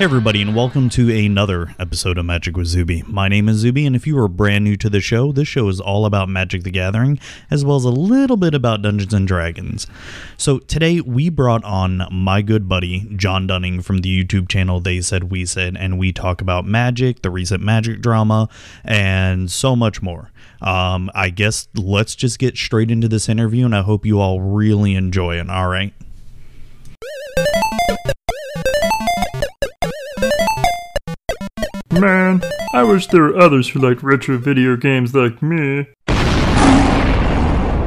Hey everybody, and welcome to another episode of Magic with Zuby. My name is Zuby, and if you are brand new to the show, this show is all about Magic the Gathering, as well as a little bit about Dungeons & Dragons. So today we brought on my good buddy, John Dunning, from the YouTube channel They Said We Said, and we talk about Magic, the recent Magic drama, and so much more. I guess let's just get straight into this interview, and I hope you all really enjoy it, alright? Man, I wish there were others who liked retro video games like me.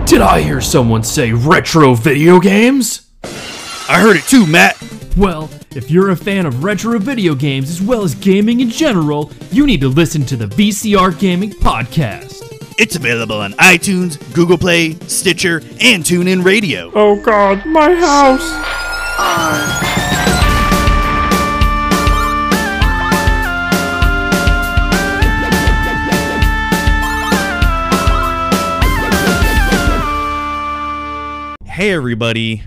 Did I hear someone say retro video games? I heard it too, Matt. Well, if you're a fan of retro video games as well as gaming in general, you need to listen to the VCR Gaming Podcast. It's available on iTunes, Google Play, Stitcher, and TuneIn Radio. Oh God, my house! Hey everybody,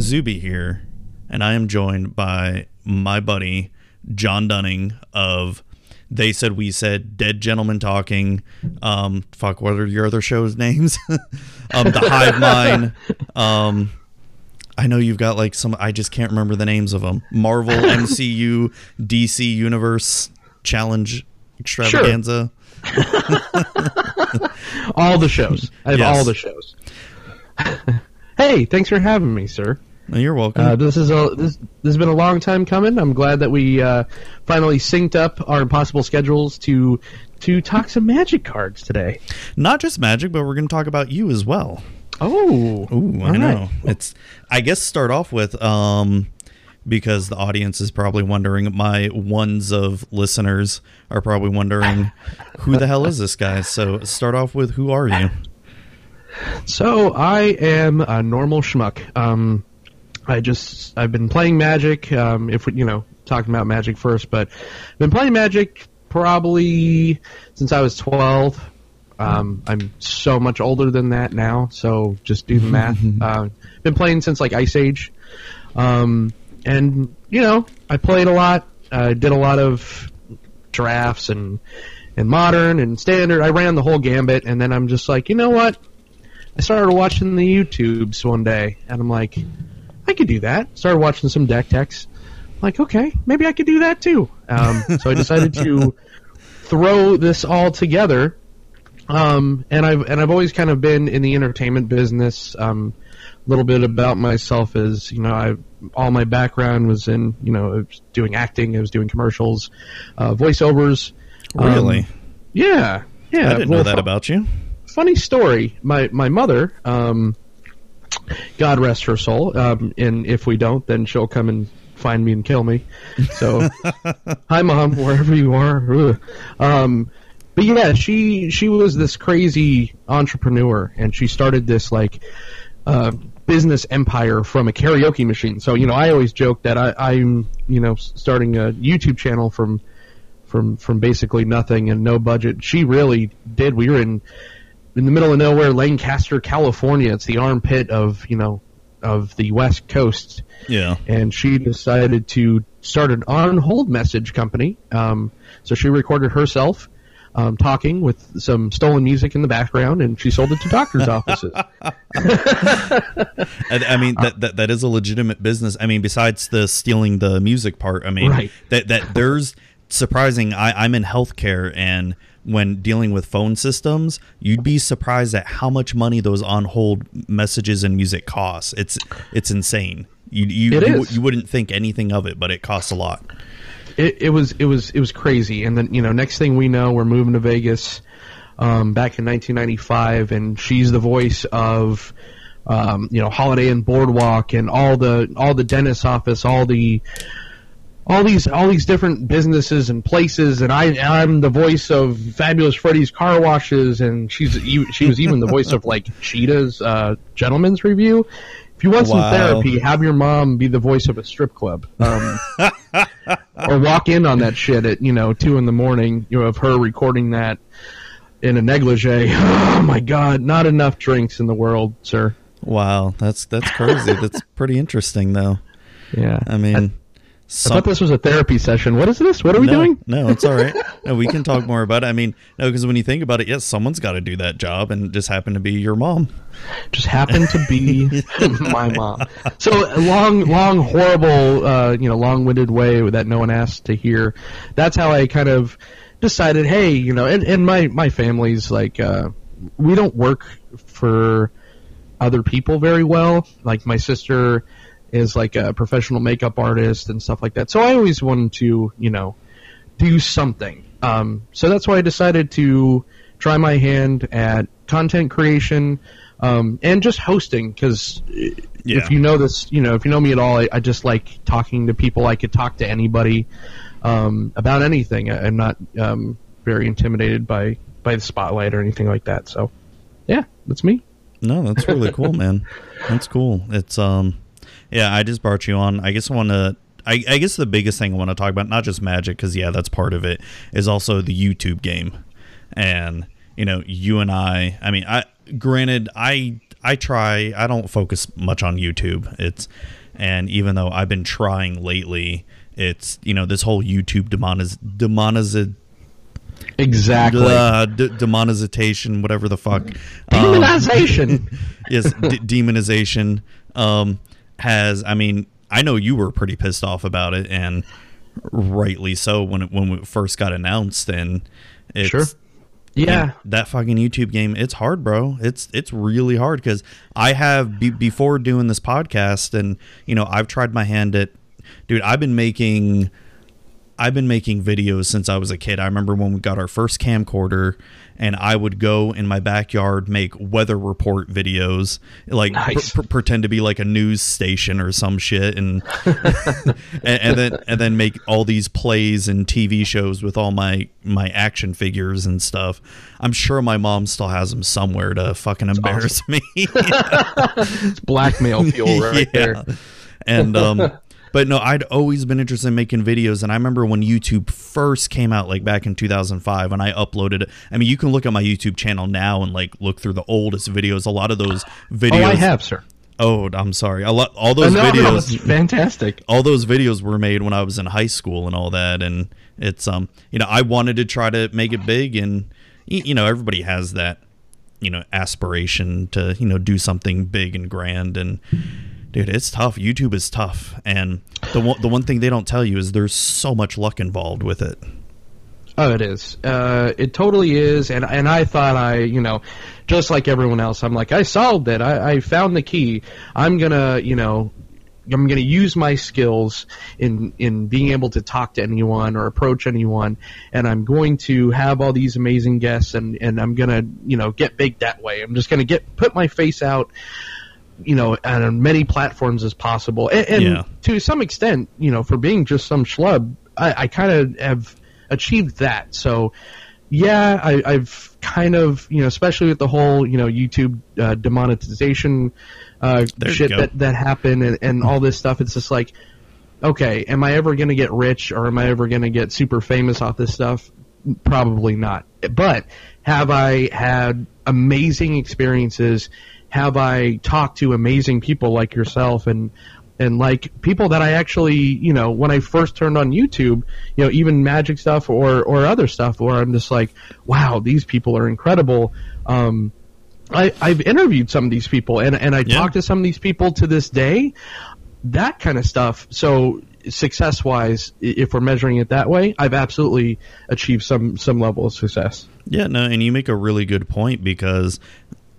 Zuby here, and I am joined by my buddy, John Dunning of They Said We Said, Dead Gentlemen Talking, fuck, what are your other show's names? The Hive Mind, I know you've got like some, I just can't remember the names of them, Marvel, MCU, DC Universe, Challenge, Extravaganza. Sure. All the shows, I have all the shows. Hey, thanks for having me, sir. You're welcome. This has been a long time coming. I'm glad that we finally synced up our impossible schedules to talk some Magic cards today. Not just Magic, but we're going to talk about you as well. Oh, ooh, I know. Right. It's I guess start off with because the audience is probably wondering, my ones of listeners are probably wondering who the hell is this guy. So start off with, who are you? So I am a normal schmuck. I've been playing Magic. If we, talking about Magic first, but I've been playing Magic probably since I was 12. I'm so much older than that now, so just do the math. Been playing since like Ice Age, and I played a lot. I did a lot of drafts and Modern and Standard. I ran the whole gambit, and then I'm just like, you know what? I started watching the YouTubes one day, and I'm like, I could do that. Started watching some deck techs. I'm like, okay, maybe I could do that too. So I decided to throw this all together. And I've always kind of been in the entertainment business. A little bit about myself is, all my background was in, doing acting. I was doing commercials, voiceovers. Really? Yeah. Yeah. I didn't know that about you. Funny story. My mother, God rest her soul, and if we don't, then she'll come and find me and kill me. So, hi Mom, wherever you are. But yeah, she was this crazy entrepreneur, and she started this like business empire from a karaoke machine. So I always joke that I'm starting a YouTube channel from basically nothing and no budget. She really did. We were in the middle of nowhere, Lancaster, California. It's the armpit of the West Coast. Yeah. And she decided to start an on-hold message company. So she recorded herself talking with some stolen music in the background, and she sold it to doctors' offices. I mean, that is a legitimate business. I mean, besides the stealing the music part, I mean, right. that there's surprising. I'm in healthcare, and when dealing with phone systems, you'd be surprised at how much money those on-hold messages and music costs. It's insane. You wouldn't think anything of it, but it costs a lot. It was crazy. And then next thing we know, we're moving to Vegas back in 1995, and she's the voice of Holiday Inn Boardwalk and all the dentist's office, all these different businesses and places, and I'm the voice of Fabulous Freddy's car washes, and she was even the voice of like Cheetah's Gentleman's Review. If you want some therapy, have your mom be the voice of a strip club, or walk in on that shit at 2 in the morning. Of her recording that in a negligee. Oh my God, not enough drinks in the world, sir. Wow, that's crazy. That's pretty interesting though. Yeah, I mean. I thought this was a therapy session. What is this? What are we doing? No, it's all right. No, we can talk more about it. I mean, no, because when you think about it, yes, someone's got to do that job, and just happened to be your mom. Just happened to be my mom. So a long, horrible, long-winded way that no one asked to hear. That's how I kind of decided, hey, you know, and my family's like, we don't work for other people very well. Like my sister is like a professional makeup artist and stuff like that. So I always wanted to, you know, do something. So that's why I decided to try my hand at content creation and just hosting, because if you know this, you know, if you know me at all, I just like talking to people. I could talk to anybody about anything. I'm not very intimidated by the spotlight or anything like that. So, yeah, that's me. No, that's really cool, man. That's cool. It's yeah, I just brought you on. I guess I want to. I guess the biggest thing I want to talk about, not just Magic, because yeah, that's part of it, is also the YouTube game. And you know, you and I. I mean, I try. I don't focus much on YouTube. And even though I've been trying lately, it's, you know, this whole YouTube demonetization. Exactly. Demonetization, whatever the fuck. Demonization. Yes, demonization. I mean, I know you were pretty pissed off about it, and rightly so when it first got announced. And it's, sure, yeah, you know, that fucking YouTube game. It's hard, bro. It's really hard, because I have before doing this podcast, and you know, I've tried my hand at, dude, I've been making videos since I was a kid. I remember when we got our first camcorder, and I would go in my backyard, make weather report videos, like nice. Pretend to be like a news station or some shit. And, and then make all these plays and TV shows with all my action figures and stuff. I'm sure my mom still has them somewhere to fucking embarrass me. It's blackmail fuel right there. And, but no, I'd always been interested in making videos. And I remember when YouTube first came out, like back in 2005, and I uploaded it. I mean, you can look at my YouTube channel now and like look through the oldest videos. A lot of those videos. Oh, I have, sir. Oh, I'm sorry. All those videos. That's fantastic. All those videos were made when I was in high school and all that. And it's, you know, I wanted to try to make it big. And, you know, everybody has that, you know, aspiration to, you know, do something big and grand. And, dude, it's tough. YouTube is tough. And the one thing they don't tell you is there's so much luck involved with it. Oh, it is. It totally is. And I thought you know, just like everyone else, I'm like, I solved it. I found the key. I'm going to use my skills in being able to talk to anyone or approach anyone. And I'm going to have all these amazing guests, and I'm going to, you know, get big that way. I'm just going to put my face out, you know, on many platforms as possible. And yeah, to some extent, you know, for being just some schlub, I kind of have achieved that. So, yeah, I've kind of, you know, especially with the whole, you know, YouTube demonetization shit that happened and all this stuff, it's just like, okay, am I ever going to get rich, or am I ever going to get super famous off this stuff? Probably not. But have I had amazing experiences? Have I talked to amazing people like yourself and like people that I actually, you know, when I first turned on YouTube, you know, even Magic stuff or other stuff where I'm just like, wow, these people are incredible. I've interviewed some of these people and I talked to some of these people to this day, that kind of stuff. So success-wise, if we're measuring it that way, I've absolutely achieved some level of success. Yeah, no, and you make a really good point, because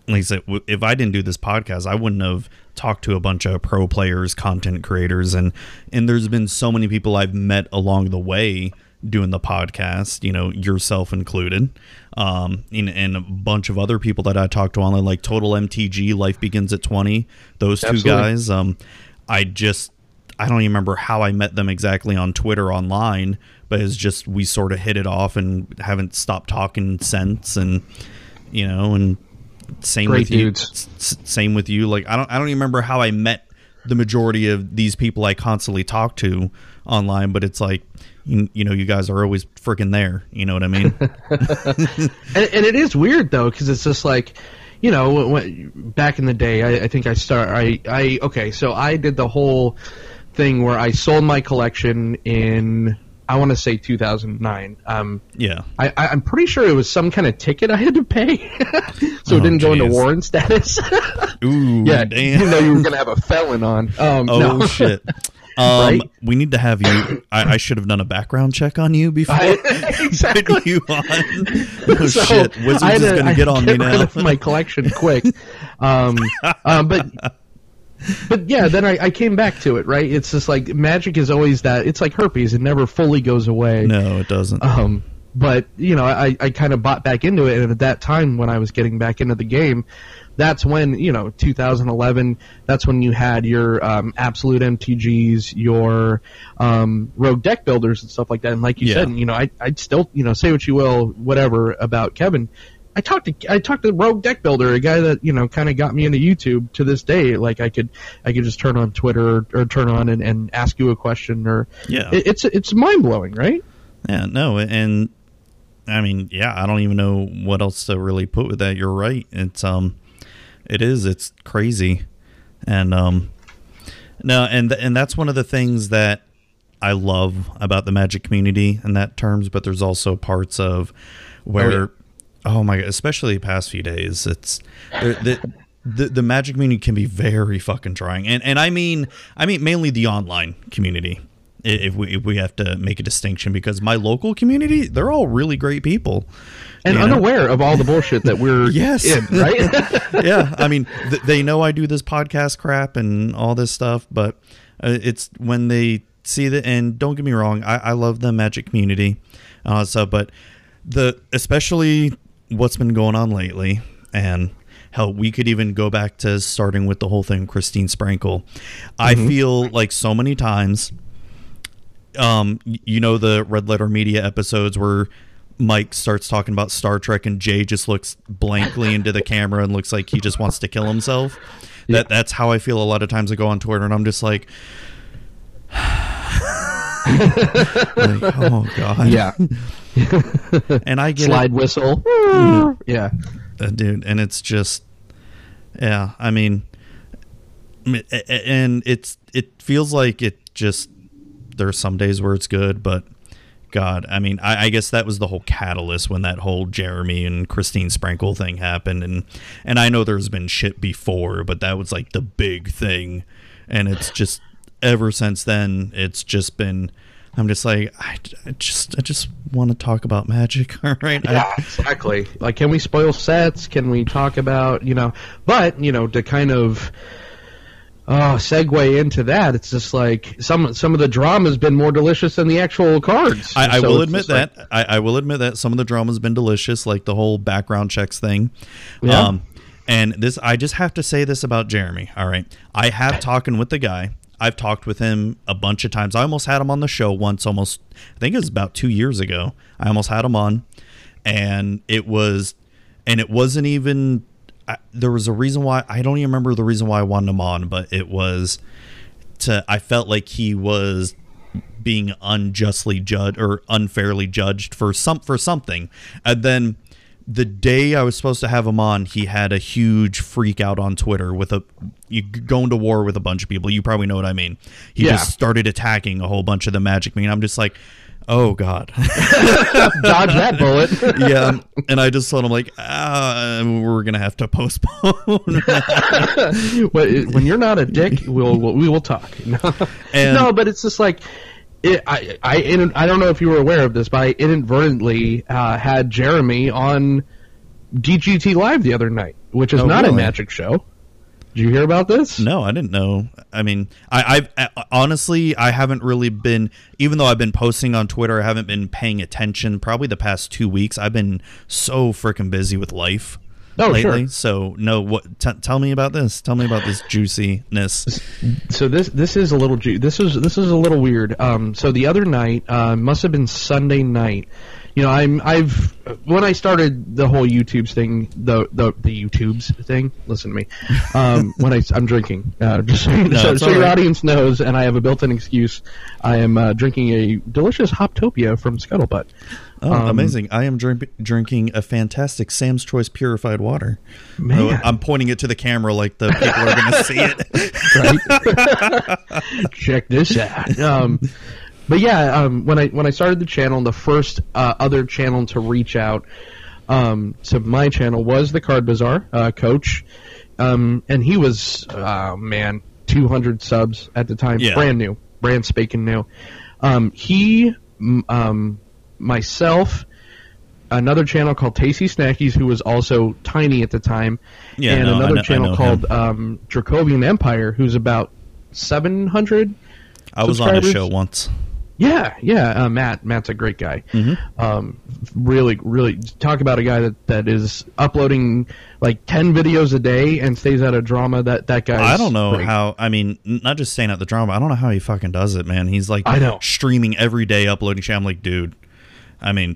like I said, if I didn't do this podcast, I wouldn't have talked to a bunch of pro players, content creators, and there's been so many people I've met along the way doing the podcast, you know, yourself included, and a bunch of other people that I talked to online, like Total MTG, Life Begins at 20, those two guys. I don't even remember how I met them exactly on Twitter online, but it's just we sort of hit it off and haven't stopped talking since, and you know, and same with you. Like I don't even remember how I met the majority of these people I constantly talk to online, but it's like, you know, you guys are always freaking there, you know what I mean? and it is weird though, because it's just like, you know, back in the day, I think I did the whole thing where I sold my collection in, I want to say 2009. Yeah. I'm pretty sure it was some kind of ticket I had to pay, so it didn't go into warrant status. Ooh, yeah, damn. You know you were going to have a felon on. Shit. Right? We need to have you. I should have done a background check on you before. Exactly. You on. Oh, so shit. Wizards is going to get on me now. I had to get rid of my collection quick. But yeah, then I came back to it, right? It's just like Magic is always that. It's like herpes. It never fully goes away. No, it doesn't. But, you know, I kind of bought back into it. And at that time when I was getting back into the game, that's when, you know, 2011, that's when you had your absolute MTGs, your Rogue Deck Builders and stuff like that. And like you said, and, you know, I'd still, you know, say what you will, whatever, about Kevin. I talked to Rogue Deck Builder, a guy that, you know, kind of got me into YouTube to this day. Like I could just turn on Twitter or turn on and ask you a question or it's mind blowing, right? Yeah, no, and I mean, yeah, I don't even know what else to really put with that. You're right. It's crazy. And and that's one of the things that I love about the Magic community in that terms, but there's also parts of where oh my god, especially the past few days, it's the Magic community can be very fucking trying. And I mean mainly the online community, if we have to make a distinction, because my local community, they're all really great people and unaware of all the bullshit that we're in, right? Yeah, I mean, they know I do this podcast crap and all this stuff, but it's when they see that, and don't get me wrong, I love the Magic community, but especially what's been going on lately, and hell, we could even go back to starting with the whole thing, Christine Sprankle. I feel like so many times, you know, the Red Letter Media episodes where Mike starts talking about Star Trek and Jay just looks blankly into the camera and looks like he just wants to kill himself. Yeah. That's how I feel a lot of times. I go on Twitter and I'm just like, like, oh god, yeah. And I get slide whistle. Yeah, dude, and it's just, yeah, I mean, and it feels like it just, there are some days where it's good, but god, I mean, I guess that was the whole catalyst when that whole Jeremy and Christine Sprankle thing happened, and I know there's been shit before, but that was like the big thing, and it's just ever since then, it's just been, I'm just like, I just want to talk about Magic, all right? Yeah, exactly. Like, can we spoil sets? Can we talk about, you know? But, you know, to kind of segue into that, it's just like some of the drama's been more delicious than the actual cards. I will admit that. Like, I will admit that some of the drama's been delicious, like the whole background checks thing. Yeah. And this, I just have to say this about Jeremy, all right? I have talking with the guy. I've talked with him a bunch of times. I almost had him on the show once, I think it was about 2 years ago. I almost had him on, and it wasn't even, there was a reason why, I don't even remember the reason why I wanted him on, but it was I felt like he was being unjustly judged or unfairly judged for something. And then the day I was supposed to have him on, he had a huge freak out on Twitter with going to war with a bunch of people. You probably know what I mean. He just started attacking a whole bunch of the Magic. I mean, I'm just like, oh god, dodge that bullet. Yeah, and I just thought, I'm like, we're gonna have to postpone. When you're not a dick, we will talk. No, but it's just like, I don't know if you were aware of this, but I inadvertently had Jeremy on DGT Live the other night, which is not really a Magic show. Did you hear about this? No, I didn't know. I mean, I honestly, I haven't really been, even though I've been posting on Twitter, I haven't been paying attention. Probably the past 2 weeks, I've been so freaking busy with life lately. Sure. So no, tell me about this. Tell me about this juiciness. So this is a little this is a little weird. So the other night, must have been Sunday night. you know, I've when I started the whole YouTubes thing, the YouTubes thing. Listen to me. When I'm drinking, just so, no, so your audience knows, and I have a built-in excuse. I am drinking a delicious Hoptopia from Scuttlebutt. Oh, amazing! I am drinking a fantastic Sam's Choice purified water. Man. I'm pointing it to the camera like the people are going to see it. Right? Check this out. But yeah, when I started the channel, the first other channel to reach out to my channel was the Card Bazaar coach, and he was 200 subs at the time, yeah. Brand spanking new. He, myself, another channel called Tasty Snackies, who was also tiny at the time, yeah, and another channel called Dracovian Empire, who's about 700. I was on a show once. Yeah, Matt's a great guy. Mm-hmm. Really, talk about a guy that is uploading like 10 videos a day and stays out of drama. That guy. I don't know how. I mean, not just staying out the drama. I don't know how he fucking does it, man. He's like, I know, streaming every day, uploading shit. I'm like, dude. I mean,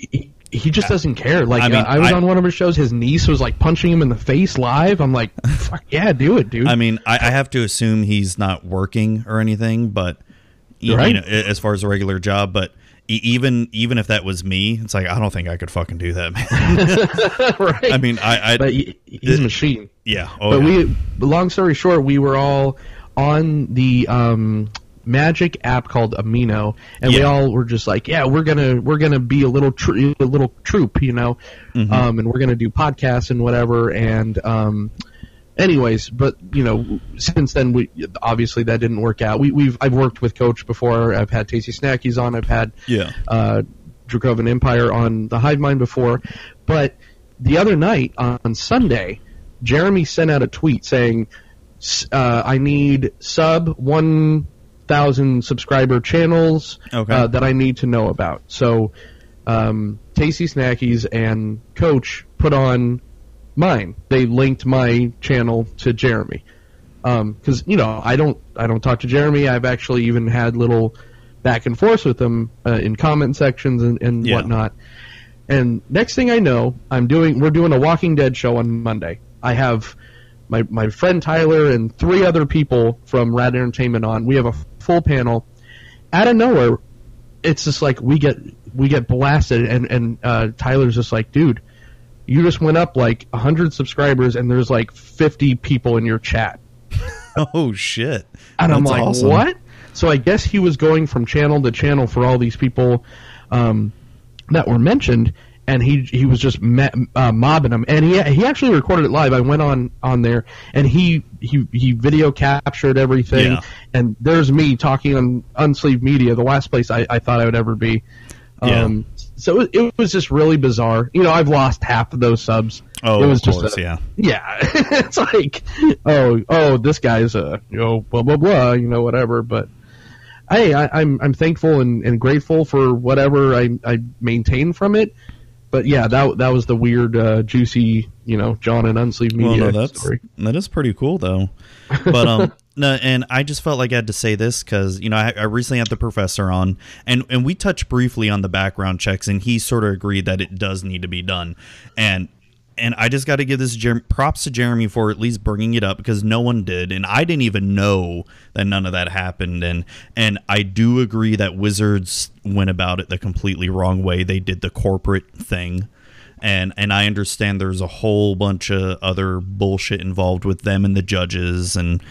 he just doesn't care. Like, I was on one of his shows. His niece was like punching him in the face live. I'm like, fuck yeah, do it, dude. I mean, I have to assume he's not working or anything, but. Right. You know, as far as a regular job, but even if that was me, it's like I don't think I could fucking do that, man. Right. I mean, but he's a machine. Yeah. Oh, but yeah. Long story short, we were all on the Magic app called Amino, and yeah. We all were just like, yeah, we're gonna be a little troop, you know, mm-hmm. And we're gonna do podcasts and whatever, and anyways, but you know, since then we obviously that didn't work out. I've worked with Coach before. I've had Tasty Snackies on. I've had Dracovian Empire on the Hive Mind before. But the other night on Sunday, Jeremy sent out a tweet saying, "I need sub 1,000 subscriber channels that I need to know about." So Tasty Snackies and Coach put on. Mine. They linked my channel to Jeremy, because you know I don't talk to Jeremy. I've actually even had little back and forth with him in comment sections and whatnot. And next thing I know, we're doing a Walking Dead show on Monday. I have my friend Tyler and 3 other people from Rad Entertainment on. We have a full panel. Out of nowhere, it's just like we get blasted, and Tyler's just like, dude. You just went up like 100 subscribers, and there's like 50 people in your chat. Oh shit! And I'm like, awesome. What? So I guess he was going from channel to channel for all these people that were mentioned, and he was just mobbing them. And he actually recorded it live. I went on there, and he video captured everything. Yeah. And there's me talking on Unsleeved Media, the last place I thought I would ever be. Yeah. So it was just really bizarre. You know, I've lost half of those subs. Oh, it was of course, just yeah. It's like, oh, this guy's a blah blah blah, you know, whatever. But hey, I'm thankful and grateful for whatever I maintain from it. But yeah, that was the weird, juicy, you know, John and Unsleeved Media story. That is pretty cool though. But no, and I just felt like I had to say this because, you know, I recently had the professor on and we touched briefly on the background checks, and he sort of agreed that it does need to be done. And I just got to give this props to Jeremy for at least bringing it up, because no one did. And I didn't even know that none of that happened. And I do agree that Wizards went about it the completely wrong way. They did the corporate thing. And I understand there's a whole bunch of other bullshit involved with them and the judges and...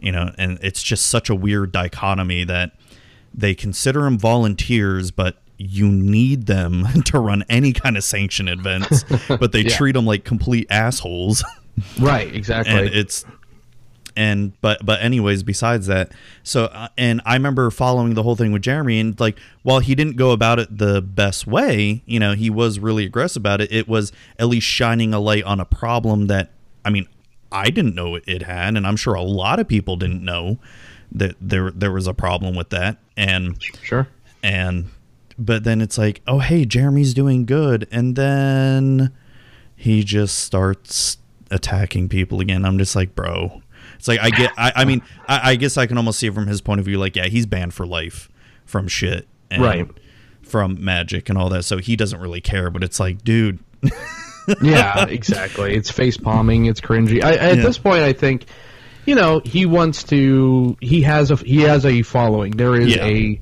You know, and it's just such a weird dichotomy that they consider them volunteers, but you need them to run any kind of sanction events, but they treat them like complete assholes. Right, exactly. And but anyways, besides that, so, and I remember following the whole thing with Jeremy, and like, while he didn't go about it the best way, you know, he was really aggressive about it. It was at least shining a light on a problem that, I mean, I didn't know it had, and I'm sure a lot of people didn't know that there was a problem with that. And sure. And but then it's like, oh hey, Jeremy's doing good, and then he just starts attacking people again. I'm just like, bro. It's like I mean I guess I can almost see it from his point of view, like, yeah, he's banned for life from shit. And right. from Magic and all that, so he doesn't really care, but it's like, dude. Yeah, exactly. It's face-palming, it's cringy. At this point, I think, you know, he wants to, he has a following. There is a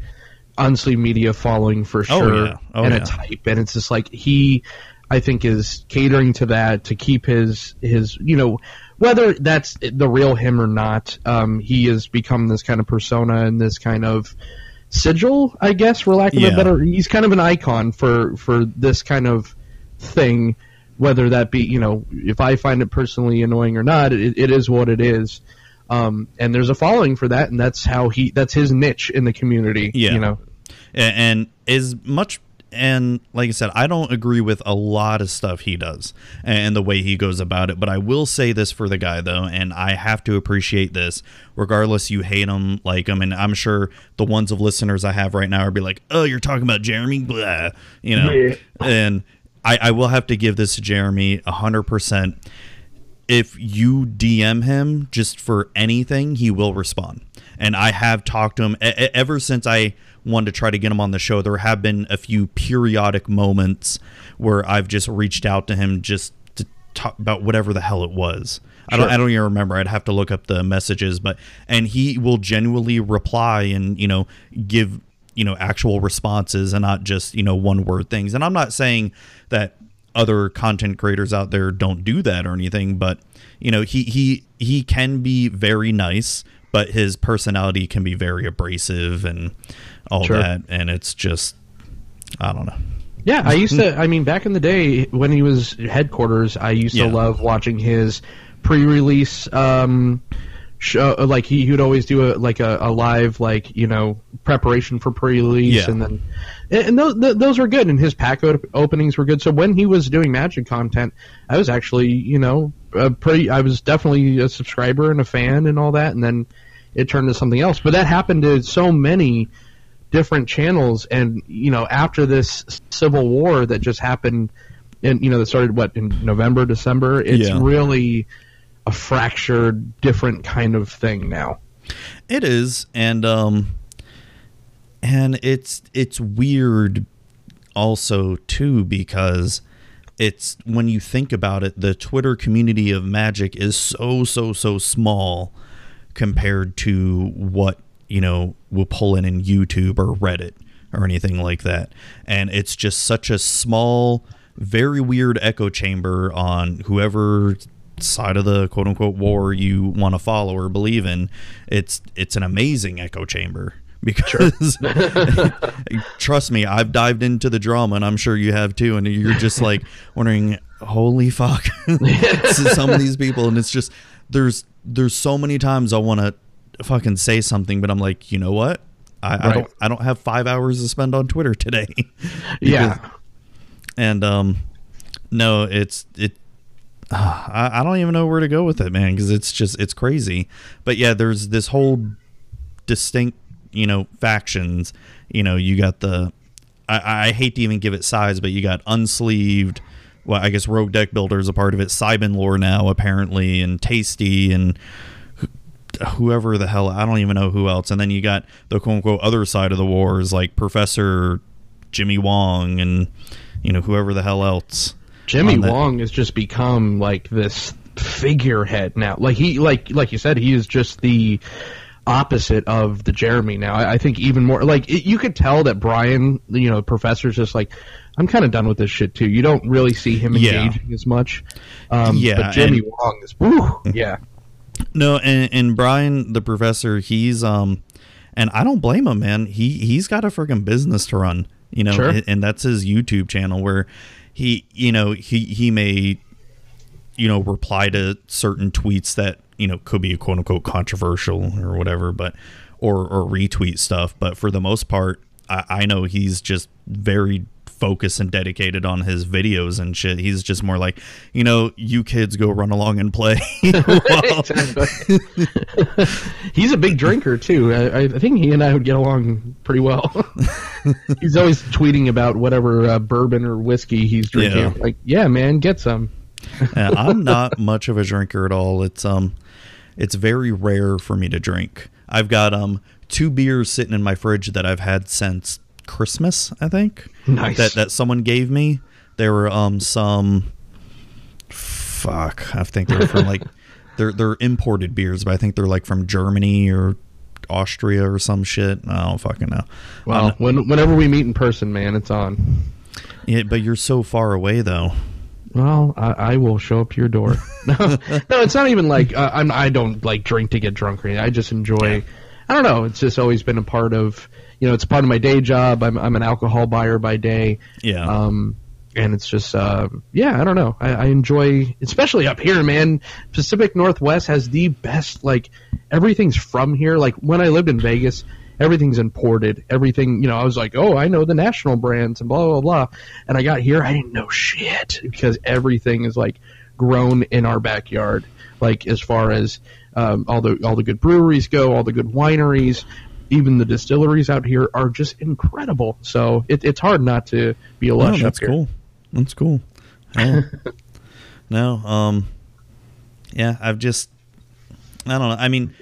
Unsleeved Media following for sure, a type, and it's just like, he, I think, is catering to that to keep his, you know, whether that's the real him or not, he has become this kind of persona and this kind of sigil, I guess, for lack of a better. He's kind of an icon for this kind of thing, whether that be, you know, if I find it personally annoying or not, it is what it is. And there's a following for that, and that's how that's his niche in the community, you know. And as much. And like I said, I don't agree with a lot of stuff he does and the way he goes about it. But I will say this for the guy, though, and I have to appreciate this. Regardless, you hate him, like him. And I'm sure the ones of listeners I have right now are be like, oh, you're talking about Jeremy? Blah, you know, and I will have to give this to Jeremy 100%. If you DM him just for anything, he will respond. And I have talked to him ever since I wanted to try to get him on the show. There have been a few periodic moments where I've just reached out to him just to talk about whatever the hell it was. Sure. I don't even remember. I'd have to look up the messages, and he will genuinely reply and, you know, give, you know, actual responses and not just, you know, one word things. And I'm not saying that other content creators out there don't do that or anything, but, you know, he can be very nice, but his personality can be very abrasive and all that, and it's just, I don't know. Yeah, I used to, I mean, back in the day when he was headquarters, I used to love watching his pre-release show. Like, he would always do a live, like, you know, preparation for pre-release, and then. And those were good, and his pack openings were good. So when he was doing Magic content, I was actually, you know, I was definitely a subscriber and a fan and all that, and then it turned to something else. But that happened to so many different channels, and, you know, after this civil war that just happened, and, you know, that started, what, in November, December, it's really a fractured, different kind of thing now. It is, and it's weird also, too, because it's, when you think about it, the Twitter community of Magic is so small compared to what, you know, we'll pull in YouTube or Reddit or anything like that. And it's just such a small, very weird echo chamber on whoever side of the quote unquote war you want to follow or believe in. It's an amazing echo chamber. Because trust me, I've dived into the drama, and I'm sure you have too, and you're just like wondering, holy fuck, some of these people. And it's just, there's so many times I want to fucking say something, but I'm like, you know what, I don't have 5 hours to spend on Twitter today. No, it's I don't even know where to go with it, man, because it's crazy. But yeah, there's this whole distinct, you know, factions. You know, you got the, I hate to even give it size, but you got Unsleeved, well, I guess Rogue Deck Builder is a part of it, Cybin Lore now apparently, and Tasty, and whoever the hell, I don't even know who else. And then you got the quote unquote other side of the wars, like Professor, Jimmy Wong, and, you know, whoever the hell else. Jimmy Wong has just become like this figurehead now. Like, he, like you said, he is just the opposite of the Jeremy now. I think even more, like, you could tell that Brian, you know, Professor's just like, I'm kind of done with this shit too. You don't really see him engaging as much. But Jimmy Wong is, woo, No, and Brian, the Professor, he's, and I don't blame him, man. He's got a freaking business to run, you know, and that's his YouTube channel where he, you know, he may, you know, reply to certain tweets that, you know, could be quote unquote controversial or whatever, but, or retweet stuff. But for the most part, I know he's just very focused and dedicated on his videos and shit. He's just more like, you know, you kids go run along and play. He's a big drinker too. I think he and I would get along pretty well. He's always tweeting about whatever bourbon or whiskey he's drinking. Yeah. Like, yeah, man, get some. I'm not much of a drinker at all. It's very rare for me to drink. I've got 2 beers sitting in my fridge that I've had since Christmas, I think. Nice. That someone gave me. There were some. Fuck, I think they're from like they're imported beers, but I think they're like from Germany or Austria or some shit. I don't fucking know. Well, whenever we meet in person, man, it's on. Yeah, but you're so far away, though. Well, I will show up to your door. No, it's not even like I don't like drink to get drunk or anything. I just enjoy. Yeah. I don't know. It's just always been a part of. You know, it's part of my day job. I'm an alcohol buyer by day. Yeah. And it's just, yeah, I don't know. I enjoy, especially up here, man. Pacific Northwest has the best, like, everything's from here. Like, when I lived in Vegas, everything's imported. Everything, you know, I was like, oh, I know the national brands and blah, blah, blah. And I got here, I didn't know shit because everything is, like, grown in our backyard. Like, as far as all the good breweries go, all the good wineries. Even the distilleries out here are just incredible. So it's hard not to be a lush up here. Cool. That's cool. Yeah. No, yeah, I've just, I don't know. I mean,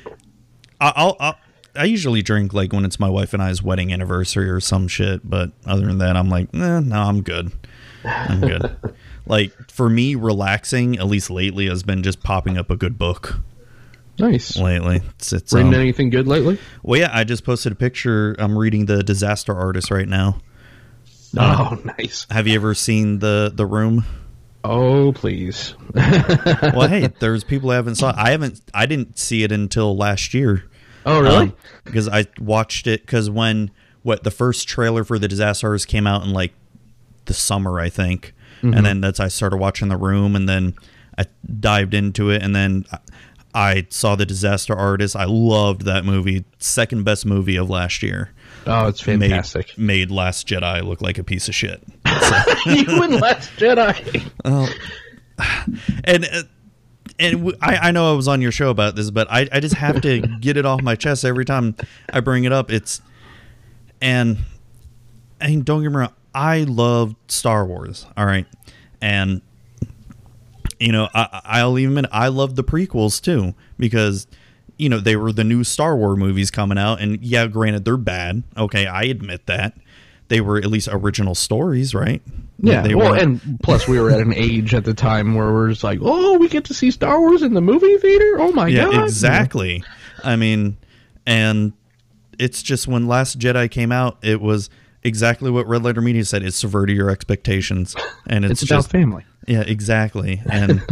I usually drink like when it's my wife and I's wedding anniversary or some shit. But other than that, I'm like, no, I'm good. I'm good. Like for me, relaxing, at least lately, has been just popping up a good book. Nice. Lately, it's reading anything good lately? Well, yeah, I just posted a picture. I'm reading The Disaster Artist right now. Oh, nice. Have you ever seen the Room? Oh, please. Well, hey, there's people I haven't saw. I didn't see it until last year. Oh, really? Because I watched it. Because the first trailer for The Disaster Artist came out in like the summer, I think, mm-hmm. And then I started watching The Room, and then I dived into it, and then. I saw The Disaster Artist. I loved that movie. Second best movie of last year. Oh, it's fantastic. Made Last Jedi look like a piece of shit. So. You and Last Jedi. And I know I was on your show about this, but I just have to get it off my chest every time I bring it up. It's and don't get me wrong. I loved Star Wars. All right, and. You know, I'll even admit I love the prequels too because, you know, they were the new Star Wars movies coming out, and yeah, granted they're bad. Okay, I admit that they were at least original stories, right? Yeah, they were. And plus we were at an age at the time where we're just like, oh, we get to see Star Wars in the movie theater. Oh my god! Yeah, exactly. I mean, and it's just when Last Jedi came out, it was exactly what Red Letter Media said: it's subverting your expectations, and it's just about family. Yeah, exactly. And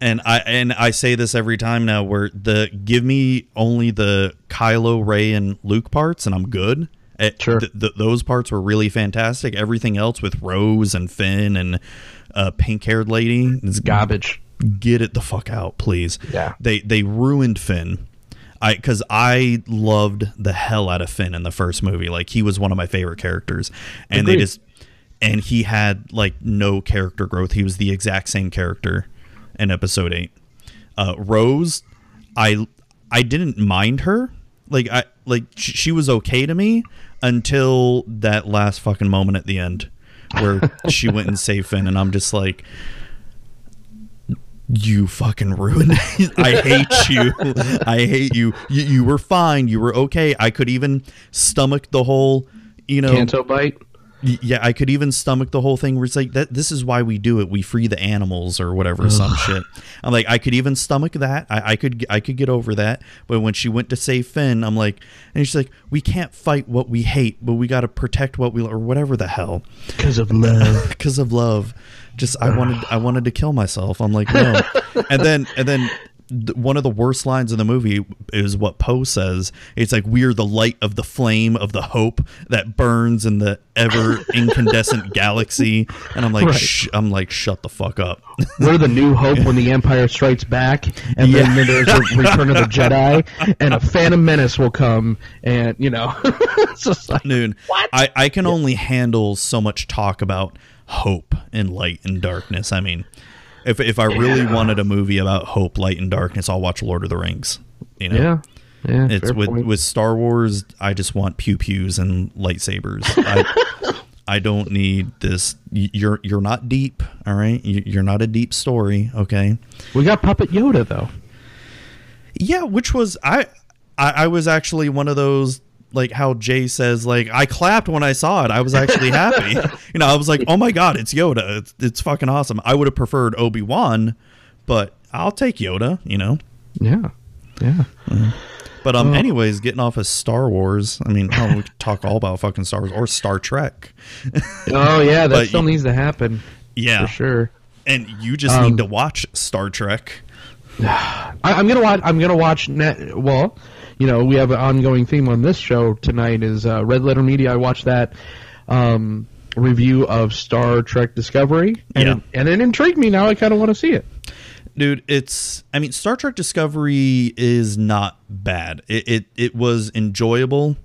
and I say this every time now where give me only the Kylo, Rey, and Luke parts and I'm good. Sure. Those parts were really fantastic. Everything else with Rose and Finn and pink-haired lady is garbage. Get it the fuck out, please. Yeah. They ruined Finn. Because I loved the hell out of Finn in the first movie. Like, he was one of my favorite characters. And agreed. And he had like no character growth. He was the exact same character in episode 8. Rose, I didn't mind her. Like she was okay to me until that last fucking moment at the end where she went and saved Finn, and I'm just like, you fucking ruined it. I hate you. I hate you. You were fine. You were okay. I could even stomach the whole, you know, Canto bite. Yeah, I could even stomach the whole thing where it's like, this is why we do it. We free the animals or whatever, some shit. I'm like, I could even stomach that. I could get over that. But when she went to save Finn, I'm like, and she's like, we can't fight what we hate, but we got to protect what we love, or whatever the hell. Because of love. Because of love. Just, I wanted to kill myself. I'm like, no. And then one of the worst lines in the movie is what Poe says. It's like, we're the light of the flame of the hope that burns in the ever incandescent galaxy. And I'm like, right. Shut the fuck up. We're the new hope when the Empire Strikes Back. And yeah. Then there's a Return of the Jedi and a Phantom Menace will come. And you know, it's just like, dude, what? I can only handle so much talk about hope and light and darkness. I mean, If I really wanted a movie about hope, light, and darkness, I'll watch Lord of the Rings. You know, yeah. It's with Star Wars, I just want pew pews and lightsabers. I don't need this. You're not deep, all right. You're not a deep story, okay. We got Puppet Yoda though. Yeah, which was I was actually one of those like how Jay says, like, I clapped when I saw it. I was actually happy. You know, I was like, oh my God, it's Yoda. It's fucking awesome. I would have preferred Obi-Wan, but I'll take Yoda, you know? Yeah. Yeah. But anyways, getting off of Star Wars, I mean, we could talk all about fucking Star Wars or Star Trek. Oh yeah, that still needs to happen. Yeah. For sure. And you just need to watch Star Trek. I'm gonna watch. Well, you know, we have an ongoing theme on this show tonight is Red Letter Media. I watched that review of Star Trek Discovery, and it intrigued me. Now I kind of want to see it. Dude, I mean, Star Trek Discovery is not bad. It was enjoyable,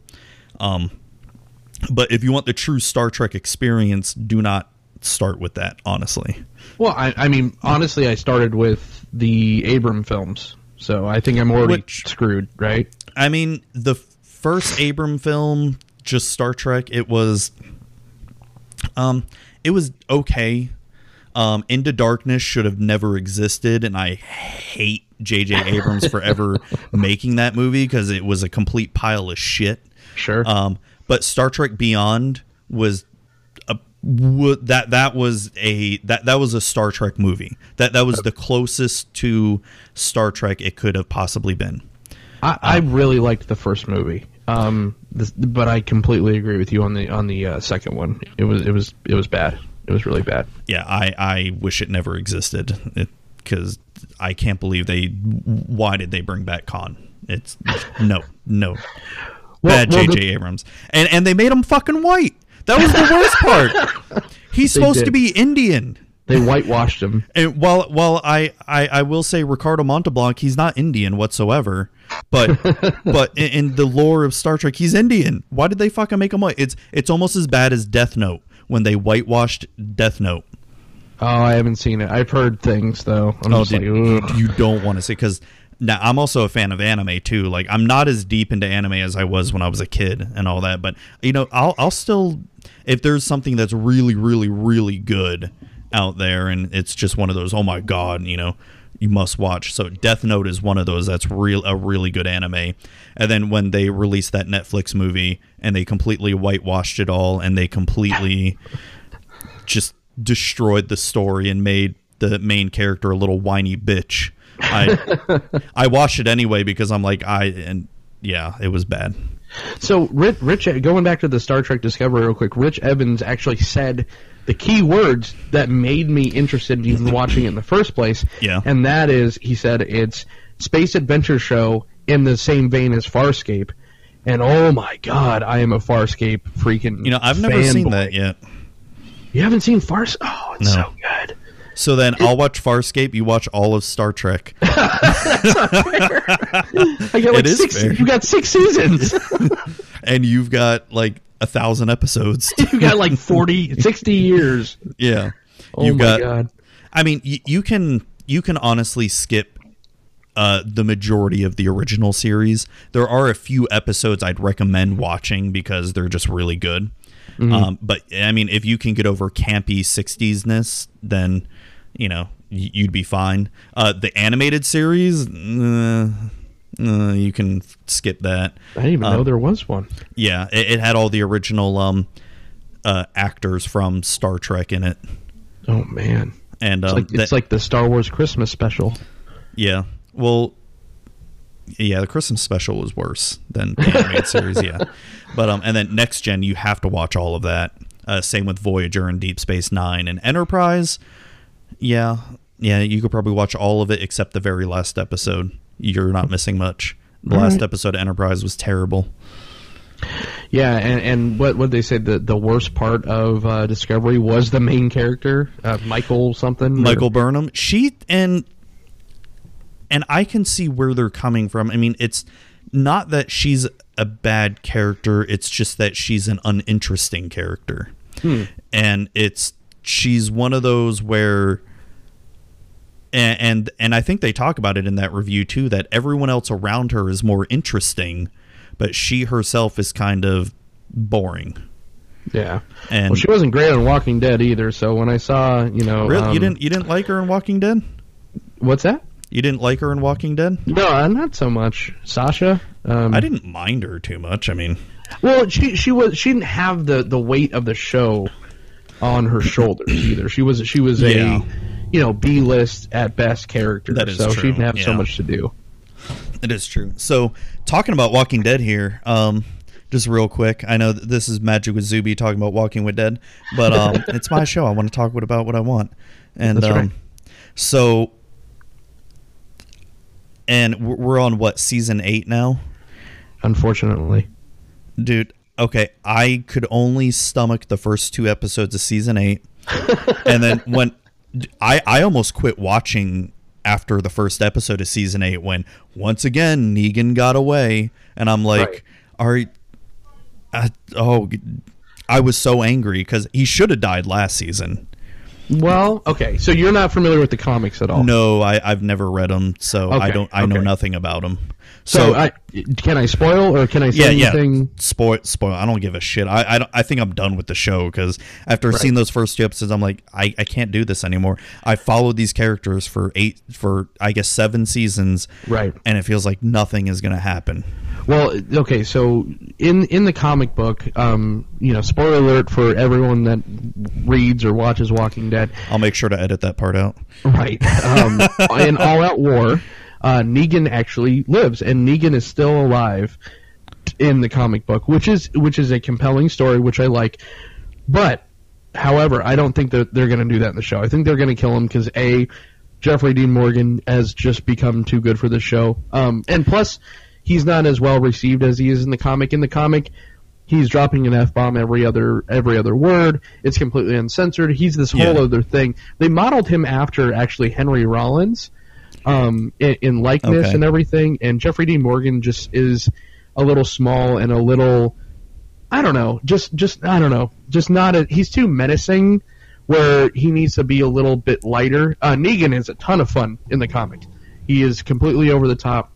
but if you want the true Star Trek experience, do not start with that, honestly. Well, I mean, honestly, I started with the Abrams films, so I think I'm already screwed, right? I mean, the first Abrams film, just Star Trek, it was okay. Into Darkness should have never existed, and I hate J.J. Abrams for ever making that movie because it was a complete pile of shit. Sure. But Star Trek Beyond was that was a Star Trek movie. That was the closest to Star Trek it could have possibly been. I really liked the first movie. But I completely agree with you on the second one. It was bad. It was really bad. Yeah, I wish it never existed because I can't believe why did they bring back Khan? It's no. Bad J.J. Abrams. And they made him fucking white. That was the worst part. He's supposed to be Indian. They whitewashed him. And while I will say Ricardo Montalban, he's not Indian whatsoever. But in the lore of Star Trek, he's Indian. Why did they fucking make him white? It's almost as bad as Death Note. When they whitewashed Death Note. Oh, I haven't seen it. I've heard things though. You don't want to see, because now I'm also a fan of anime too. Like, I'm not as deep into anime as I was when I was a kid and all that, but you know, I'll still, if there's something that's really, really, really good out there, and it's just one of those, oh my God, you know, you must watch. So Death Note is one of those that's a really good anime. And then when they released that Netflix movie and they completely whitewashed it all and they completely just destroyed the story and made the main character a little whiny bitch, I watched it anyway because I'm like, it was bad. So Rich, going back to the Star Trek Discovery real quick, Rich Evans actually said the key words that made me interested in even watching it in the first place. Yeah. And that is, he said, it's space adventure show in the same vein as Farscape. And oh my God, I am a Farscape freaking I've never seen that yet. You haven't seen Farscape? Oh, it's so good. So then I'll watch Farscape, you watch all of Star Trek. That's not fair. You got 6 seasons. And you've got like 1,000 episodes. You got like 40, 60 years. Yeah. Oh my God. I mean, you can honestly skip the majority of the original series. There are a few episodes I'd recommend watching because they're just really good. Mm-hmm. But I mean, if you can get over campy 60s-ness, then you'd be fine. The animated series, you can skip that. I didn't even know there was one. Yeah, it had all the original actors from Star Trek in it. Oh man! And it's like the Star Wars Christmas special. Yeah. Well. Yeah, the Christmas special was worse than the animated series. Yeah, but and then Next Gen, you have to watch all of that. Same with Voyager and Deep Space Nine and Enterprise. Yeah, you could probably watch all of it except the very last episode. You're not missing much. The last episode of Enterprise was terrible. Yeah, and what they say the worst part of Discovery was the main character, Michael something. Michael Burnham. She and. And I can see where they're coming from. I mean, it's not that she's a bad character. It's just that she's an uninteresting character. Hmm. And she's one of those where, and I think they talk about it in that review too, that everyone else around her is more interesting, but she herself is kind of boring. Yeah. And well, she wasn't great on Walking Dead either. So when I saw, really, you didn't like her in Walking Dead? What's that? You didn't like her in Walking Dead? No, not so much. Sasha? I didn't mind her too much. I mean, well, she didn't have the weight of the show on her shoulders either. She was a B-list at best character. That is so true. She didn't have so much to do. It is true. So talking about Walking Dead here, just real quick. I know this is Magic with Zuby talking about Walking with Dead, but it's my show. I want to talk about what I want. And that's right. So, and we're on what, season 8 now? Unfortunately, dude. Okay, I could only stomach the first 2 episodes of season 8, and then when I almost quit watching after the first episode of season 8 when once again Negan got away, and I'm like, right. I was so angry because he should have died last season. Well, okay, so you're not familiar with the comics at all? No, I've never read them, so okay, I know nothing about them. So can I spoil, or can I say anything? Yeah. Spoil. I don't give a shit. I think I'm done with the show because after seeing those first 2 episodes, I'm like, I can't do this anymore. I followed these characters for I guess 7 seasons, right? And it feels like nothing is going to happen. Well, okay, so in the comic book, spoiler alert for everyone that reads or watches Walking Dead. I'll make sure to edit that part out. Right. In All Out War, Negan actually lives, and Negan is still alive in the comic book, which is a compelling story, which I like. But, however, I don't think that they're going to do that in the show. I think they're going to kill him because, A, Jeffrey Dean Morgan has just become too good for this show. And plus, he's not as well received as he is in the comic. In the comic, he's dropping an F-bomb every other word. It's completely uncensored. He's this whole other thing. They modeled him after actually Henry Rollins. In likeness and everything, and Jeffrey Dean Morgan just is a little small and a little, I don't know, just not a, he's too menacing where he needs to be a little bit lighter. Negan is a ton of fun in the comic. He is completely over the top.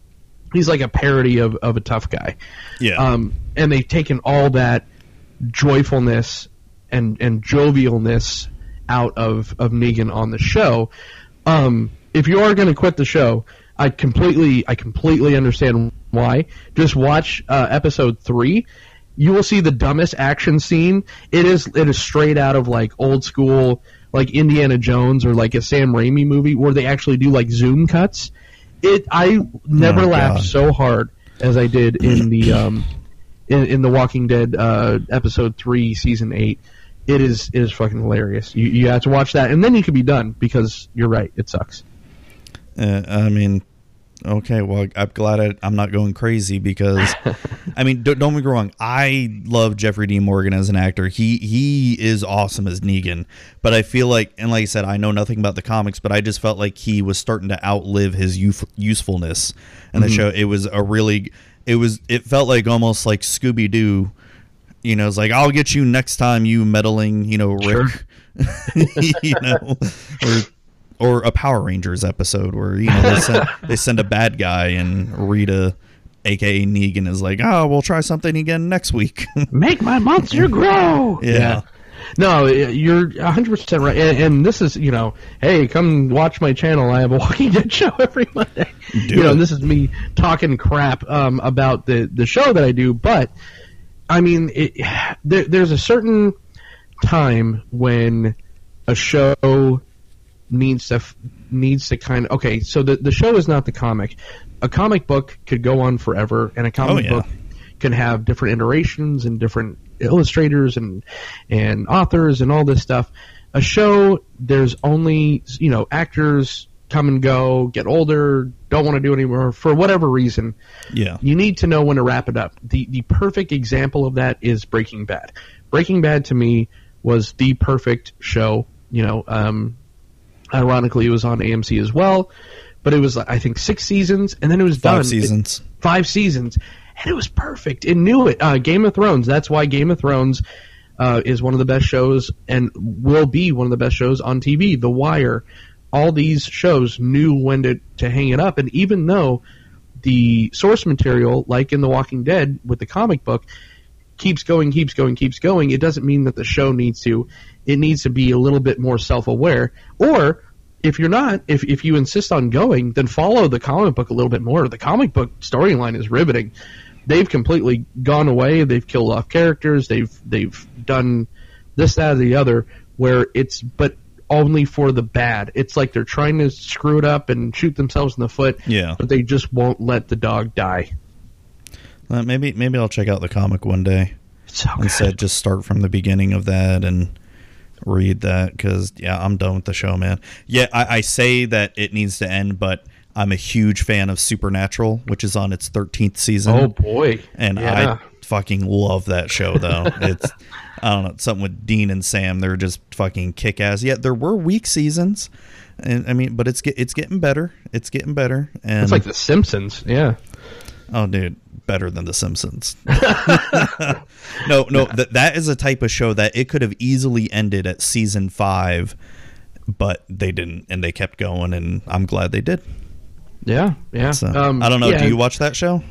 He's like a parody of a tough guy. Yeah. And they've taken all that joyfulness and jovialness out of Negan on the show. If you are going to quit the show, I completely understand why. Just watch episode 3. You will see the dumbest action scene. It is straight out of like old school, like Indiana Jones or like a Sam Raimi movie where they actually do like zoom cuts. I never laughed so hard as I did in the in the Walking Dead episode 3 season 8. It is fucking hilarious. You have to watch that, and then you could be done because you're right. It sucks. I mean, okay, well, I'm glad I'm not going crazy because, I mean, don't get me wrong. I love Jeffrey Dean Morgan as an actor. He is awesome as Negan, but I feel like, and like I said, I know nothing about the comics, but I just felt like he was starting to outlive his usefulness in the show. It felt like almost like Scooby-Doo. You know, it's like, I'll get you next time, you meddling, Rick. Sure. You know, or a Power Rangers episode where they send a bad guy, and Rita, aka Negan, is like, oh, we'll try something again next week. Make my monster grow. Yeah. No, you're 100% right. And this is, hey, come watch my channel. I have a Walking Dead show every Monday. And this is me talking crap about the show that I do. But I mean, there's a certain time when a show needs to kind of... Okay, so the show is not the comic. A comic book could go on forever, and a comic book can have different iterations and different illustrators and authors and all this stuff. A show, there's only, actors come and go, get older, don't want to do anymore for whatever reason. Yeah. You need to know when to wrap it up. The perfect example of that is Breaking Bad. Breaking Bad to me was the perfect show. Ironically, it was on AMC as well, but it was, I think, 6 seasons, and then it was done. 5 seasons. 5 seasons, and it was perfect. It knew it. Game of Thrones. That's why Game of Thrones is one of the best shows and will be one of the best shows on TV. The Wire. All these shows knew when to hang it up, and even though the source material, like in The Walking Dead with the comic book, keeps going, it doesn't mean that the show needs to. It needs to be a little bit more self-aware, or If you're not, if you insist on going, then follow the comic book a little bit more. The comic book storyline is riveting. They've completely gone away. They've killed off characters. They've done this, that, or the other, where it's but only for the bad. It's like they're trying to screw it up and shoot themselves in the foot. Yeah. But they just won't let the dog die. Maybe I'll check out the comic one day. It's so good. Instead, just start from the beginning of that and read that, because yeah, I'm done with the show, man. Yeah, I say that it needs to end, but I'm a huge fan of Supernatural, which is on its 13th season. Oh boy. And yeah. I fucking love that show though. It's, I don't know, something with Dean and Sam. They're just fucking kick ass. Yeah, there were weak seasons, and I mean, but it's getting better. It's getting better. And it's like The Simpsons. Yeah. Oh dude, better than The Simpsons. No, that is a type of show that it could have easily ended at season 5, but they didn't, and they kept going, and I'm glad they did. Yeah. So, I don't know. Yeah. Do you watch that show?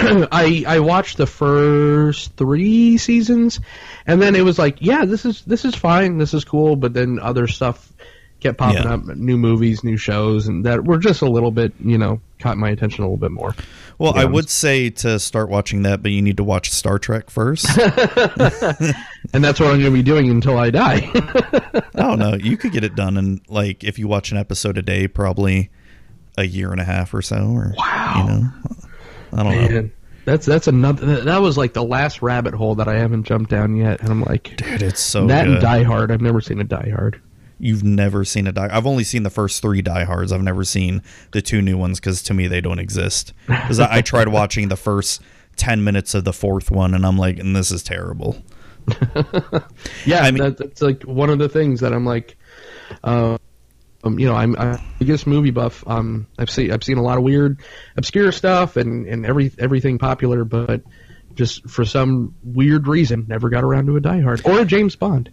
I watched the first 3 seasons, and then it was like, yeah, this is fine, this is cool. But then other stuff kept popping up, new movies, new shows, and that were just a little bit, caught my attention a little bit more. Well, I would say to start watching that, but you need to watch Star Trek first. And that's what I'm going to be doing until I die. Oh no, you could get it done, and like if you watch an episode a day, probably a year and a half or so, or wow, I don't know. That's another. That was like the last rabbit hole that I haven't jumped down yet, and I'm like, dude, it's so that good. And Die Hard. I've never seen a Die Hard. You've never seen a Die. I've only seen the first 3 Die Hards. I've never seen the 2 new ones because to me they don't exist. Because I tried watching the first 10 minutes of the 4th one, and I'm like, and this is terrible. Yeah, I mean, that's like one of the things that I'm like. I'm the biggest movie buff. I've seen a lot of weird, obscure stuff and everything popular, but just for some weird reason, never got around to a Die Hard or a James Bond.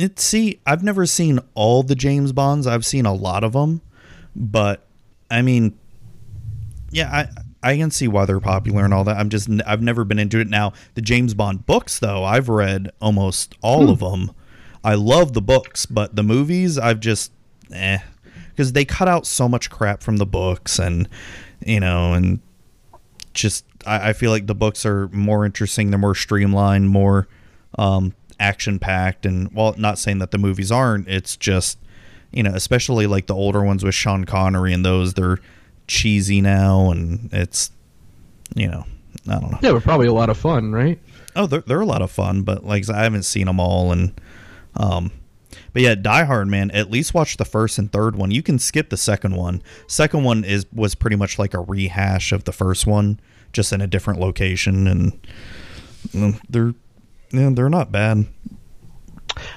I've never seen all the James Bonds. I've seen a lot of them, but I mean, yeah, I can see why they're popular and all that. I've never been into it. Now the James Bond books, though, I've read almost all of them. I love the books, but the movies, I've just. Because they cut out so much crap from the books, and and just I feel like the books are more interesting, they're more streamlined, more action packed, and well, not saying that the movies aren't, it's just especially like the older ones with Sean Connery and those, they're cheesy now, and it's I don't know. Yeah, but probably a lot of fun, right? Oh, they're a lot of fun, but like I haven't seen them all, and but yeah, Die Hard, man, at least watch the first and third one. You can skip the second one. Second one was pretty much like a rehash of the first one, just in a different location, and they're not bad.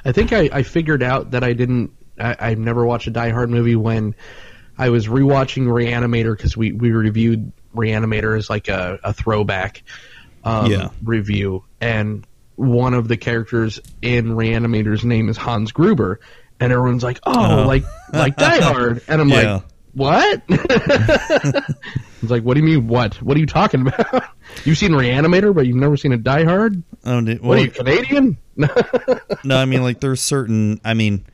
I think I figured out that I never watched a Die Hard movie when I was rewatching Re-Animator, because we reviewed Re-Animator as like a throwback review, and one of the characters in Re-Animator's name is Hans Gruber, and everyone's like, oh, like Die Hard, and I'm like, what? It's like, what do you mean, what are you talking about? You've seen Re-Animator, but you've never seen a Die Hard? What are you, Canadian? No, I mean, like, there's certain, I mean,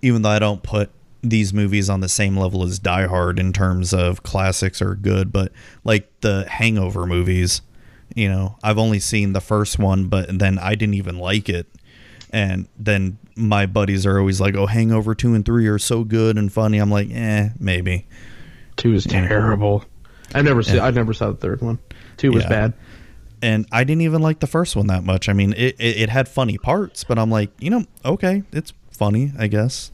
even though I don't put these movies on the same level as Die Hard in terms of classics are good, but like the Hangover movies, I've only seen the first one, but then I didn't even like it. And then my buddies are always like, oh, Hangover 2 and 3 are so good and funny. I'm like, maybe. 2 is terrible. I never saw the third one. 2 was bad. And I didn't even like the first one that much. I mean, it had funny parts, but I'm like, okay, it's funny, I guess.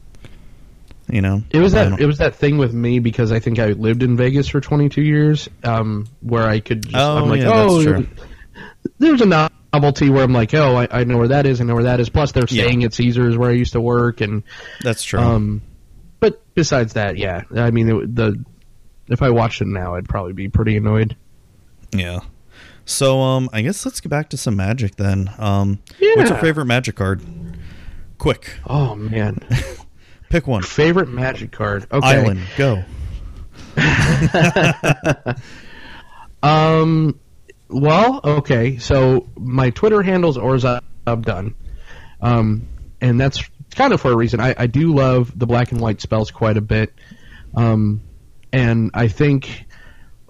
It was that thing with me, because I think I lived in Vegas for 22 years, where I could just, there's a novelty where I'm like, oh, I know where that is, plus they're staying at Caesars where I used to work, and that's true. But besides that, yeah, I mean, if I watched it now, I'd probably be pretty annoyed. Yeah. So I guess let's get back to some Magic then. What's your favorite Magic card? Quick. Oh man. Pick one. Favorite Magic card. Okay. Island, go. Well, okay. So my Twitter handle's Orzabdun. And that's kind of for a reason. I do love the black and white spells quite a bit, and I think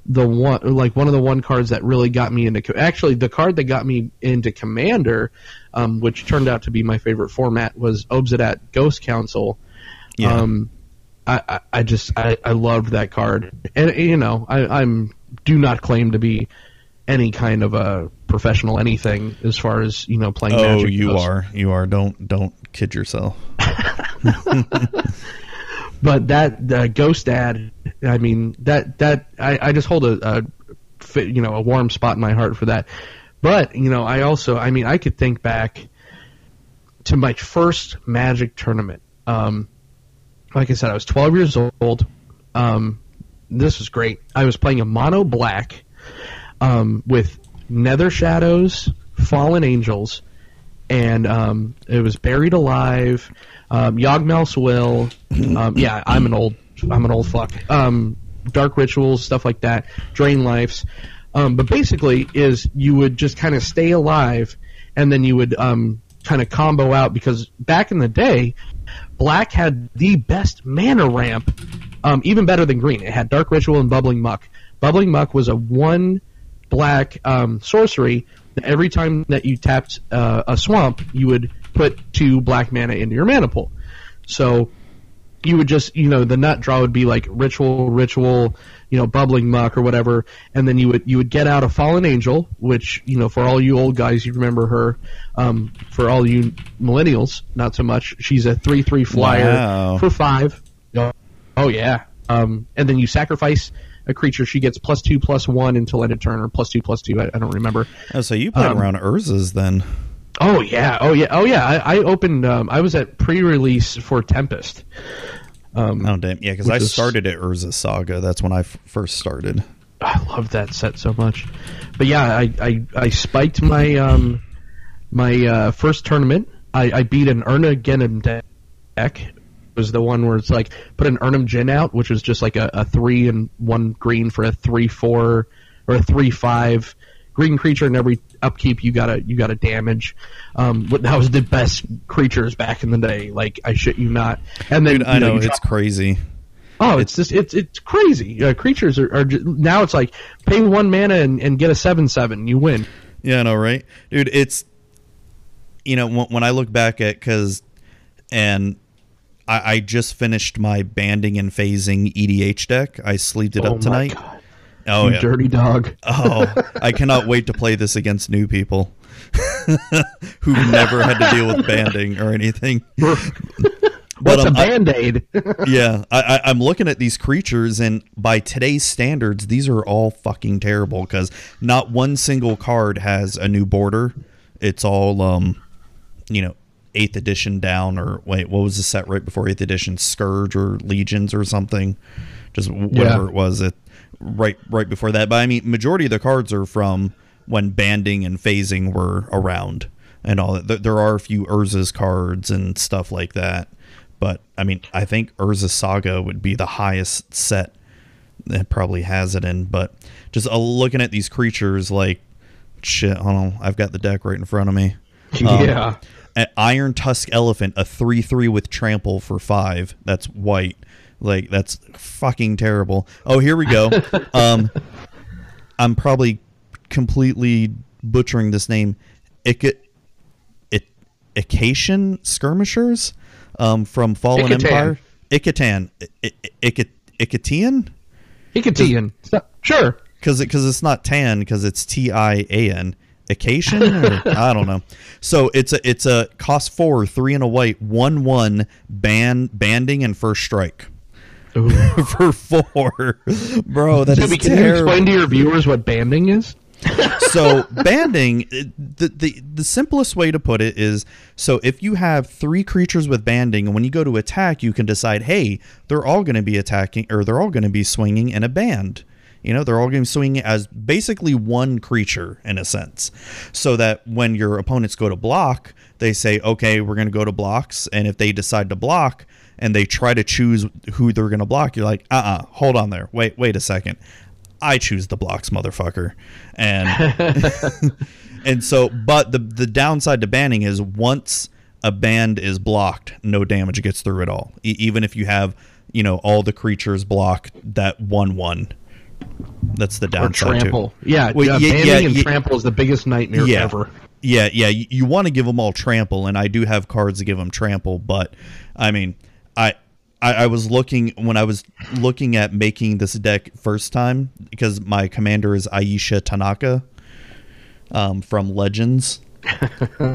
one of the cards that really got me into the card that got me into Commander, which turned out to be my favorite format, was Obsidian Ghost Council. Yeah. I loved that card, and you know I'm do not claim to be any kind of a professional anything as far as playing Magic. You are. Don't kid yourself. But that Ghost Dad, I mean I just hold a warm spot in my heart for that. But I also, I could think back to my first Magic tournament. Like I said, I was 12 years old. This was great. I was playing a mono black with Nether Shadows, Fallen Angels, and it was Buried Alive, Yawgmoth's Will. I'm an old fuck. Dark Rituals, stuff like that, Drain Lives. But basically, you would just kind of stay alive, and then you would kind of combo out, because back in the day, black had the best mana ramp, even better than green. It had Dark Ritual and Bubbling Muck. Bubbling Muck was a 1 black sorcery that every time that you tapped a swamp, you would put 2 black mana into your mana pool. So you would just, the nut draw would be like ritual, Bubbling Muck or whatever, and then you would get out a Fallen Angel, which, for all you old guys, you remember her. For all you millennials, not so much. She's a 3/3 flyer. Wow. For 5. Oh yeah. And then you sacrifice a creature, she gets +2/+1 until end of turn, or +2/+2. I don't remember. Oh, so you played around Urza's then? Oh yeah. I opened. I was at pre-release for Tempest. Oh damn! Yeah, because I started at Urza Saga. That's when I first started. I love that set so much. But yeah, I spiked my my first tournament. I beat an Urna Gennam deck. Was the one where it's like put an Urnam Jinn out, which was just like a 3/1 green for a 3/4 or a 3/5 green creature, and every upkeep you gotta damage. That was the best creatures back in the day. Like, I shit you not. And then, dude, I know it's crazy. Oh, it's crazy. Creatures are just, now it's like pay 1 mana and get a 7/7, you win. Yeah, I know, right, dude? It's when I look back at I just finished my banding and phasing EDH deck. I sleeved it up tonight. My God. Oh, you dirty dog. Oh, I cannot wait to play this against new people who never had to deal with banding or anything. What's a Band-Aid? Yeah, I'm looking at these creatures, and by today's standards, these are all fucking terrible, because not one single card has a new border. It's all, 8th edition down, or wait, what was the set right before 8th edition? Scourge or Legions or something, just whatever. Yeah. It was right before that. But I mean, majority of the cards are from when banding and phasing were around and all that. There are a few Urza's cards and stuff like that, but I mean, I think Urza Saga would be the highest set that probably has it in. But just looking at these creatures, like, shit, I don't know, I've got the deck right in front of me. Yeah. An Iron Tusk Elephant, a 3/3 with trample for 5. That's white. Like, that's fucking terrible. Oh, here we go. I'm probably completely butchering this name. Icatian Skirmishers from Fallen Icatan. Empire. Icatan. Icatian? Icatian. Sure. Because it's not tan, because it's Tian. Occasion, or I don't know. So it's a cost 4, 3 and a white, 1/1 banding and first strike. For 4, bro. That is terrible. Can you explain to your viewers what banding is? So banding, the simplest way to put it is, so if you have 3 creatures with banding, and when you go to attack, you can decide, hey, they're all going to be attacking, or they're all going to be swinging in a band. They're all going to swing as basically one creature, in a sense, so that when your opponents go to block, they say, okay, we're going to go to blocks. And if they decide to block and they try to choose who they're going to block, you're like, hold on there. Wait a second. I choose the blocks, motherfucker. And so, but the downside to banning is, once a band is blocked, no damage gets through at all. Even if you have, you know, all the creatures blocked that 1/1. That's the downside. Or trample. Too. Yeah, well, yeah, banning and trample is the biggest nightmare ever. Yeah, yeah. You want to give them all trample, and I do have cards to give them trample, but I mean, I was looking when I was looking at making this deck first time, because my commander is Aisha Tanaka from Legends,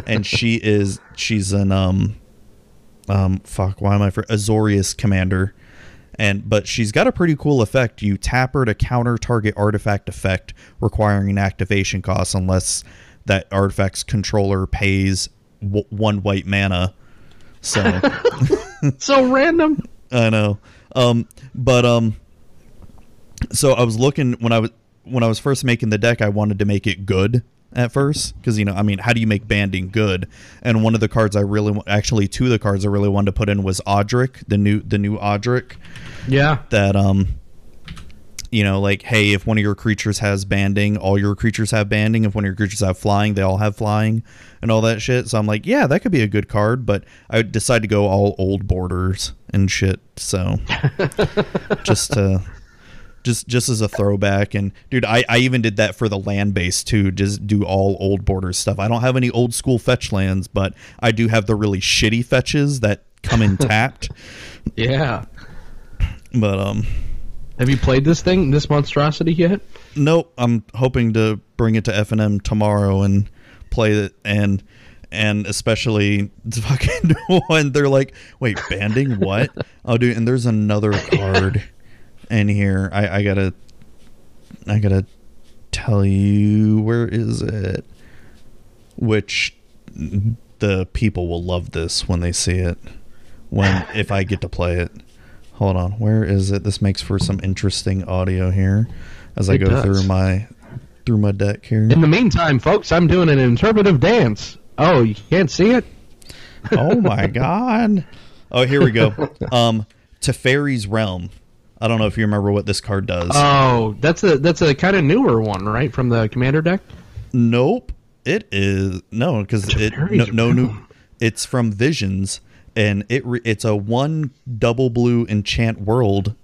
and she's an Azorius commander, but she's got a pretty cool effect. You tap her to counter target artifact effect requiring an activation cost unless that artifact's controller pays one white mana. So so random. I know. So I was looking when I was first making the deck, I wanted to make it good at first, because, you know, I mean, how do you make banding good? And one of the cards I really two of the cards I really wanted to put in was Audric, the new Audric. Yeah. That you know, like, hey, if one of your creatures has banding, all your creatures have banding. If one of your creatures have flying, they all have flying and all that shit. So I'm like, yeah, that could be a good card, but I would decide to go all old borders and shit. So just as a throwback. And dude, I even did that for the land base too. Just do all old borders stuff. I don't have any old school fetch lands, but I do have the really shitty fetches that come in tapped. Yeah. But, have you played this thing, this monstrosity yet? Nope. I'm hoping to bring it to FNM tomorrow and play it, and especially the fucking one. They're like, wait, banding what? Oh, dude, and there's another card in here. I gotta tell you, where is it? Which the people will love this when they see it. If I get to play it. Hold on, where is it? This makes for some interesting audio here as I go through my deck here. In the meantime, folks, I'm doing an interpretive dance. Oh, you can't see it? Oh my god. Oh, here we go. Teferi's Realm. I don't know if you remember what this card does. Oh, that's a kind of newer one, right? From the commander deck? Nope. It is it's from Visions. And it's a 1 double blue enchant world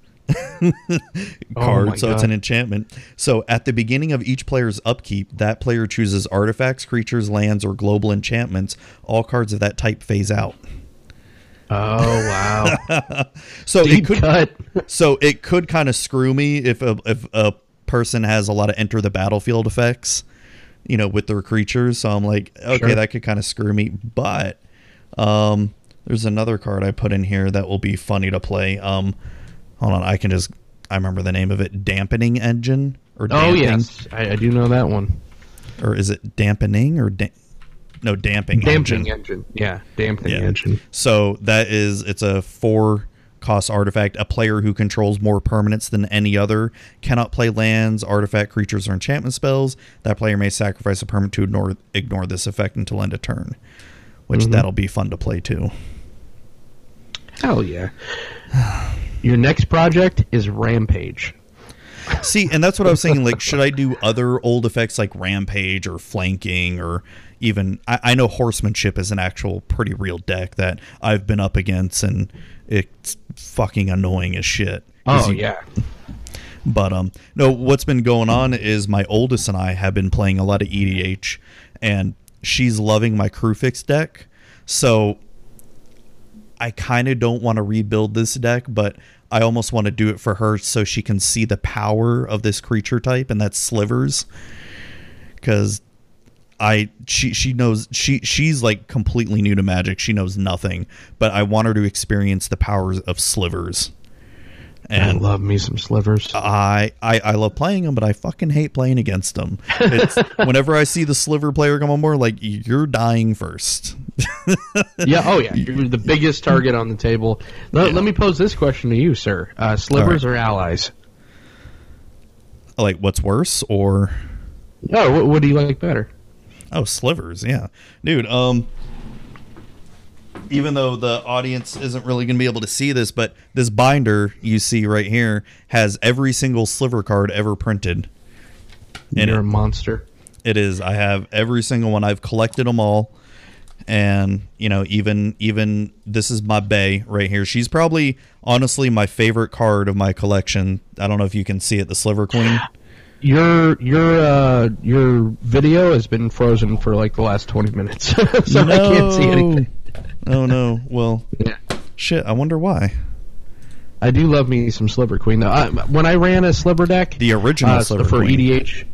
card, it's an enchantment. So at the beginning of each player's upkeep, that player chooses artifacts, creatures, lands, or global enchantments. All cards of that type phase out. Oh wow! So it could kind of screw me if a person has a lot of enter the battlefield effects, you know, with their creatures. So I'm like, okay, sure, that could kind of screw me, but. There's another card I put in here that will be funny to play. Hold on, I remember the name of it. Dampening Engine or Damping. Oh yes, I do know that one. Or is it Dampening or Damping Engine? Yeah, Damping Engine. So that is, it's a 4-cost artifact. A player who controls more permanents than any other cannot play lands, artifact, creatures, or enchantment spells. That player may sacrifice a permanent to ignore this effect until end of turn. Which that'll be fun to play too. Hell yeah. Your next project is Rampage. See, and that's what I was saying. Like, should I do other old effects like Rampage or Flanking, or even... I know Horsemanship is an actual pretty real deck that I've been up against, and it's fucking annoying as shit. Oh, yeah. But, no, what's been going on is my oldest and I have been playing a lot of EDH, and she's loving my Krufix deck, so I kind of don't want to rebuild this deck, but I almost want to do it for her so she can see the power of this creature type, and that's Slivers, because she knows, she's like completely new to Magic, she knows nothing, but I want her to experience the powers of Slivers. And I love me some Slivers. I love playing them, but I fucking hate playing against them. It's, whenever I see the Sliver player come on board, like, you're dying first. Yeah, oh yeah. You're the biggest target on the table. Let me pose this question to you, sir. Slivers or allies? Like, what's worse, or... No, what do you like better? Oh, Slivers, yeah. Dude, even though the audience isn't really going to be able to see this, but this binder you see right here has every single Sliver card ever printed. You're a monster. It is. I have every single one. I've collected them all. And, you know, even this is my bae right here. She's probably, honestly, my favorite card of my collection. I don't know if you can see it, the Sliver Queen. Your video has been frozen for like the last 20 minutes, so no. I can't see anything. Oh no! Well, yeah. Shit. I wonder why. I do love me some Sliver Queen though. When I ran a Sliver deck, the original Sliver for Queen. EDH,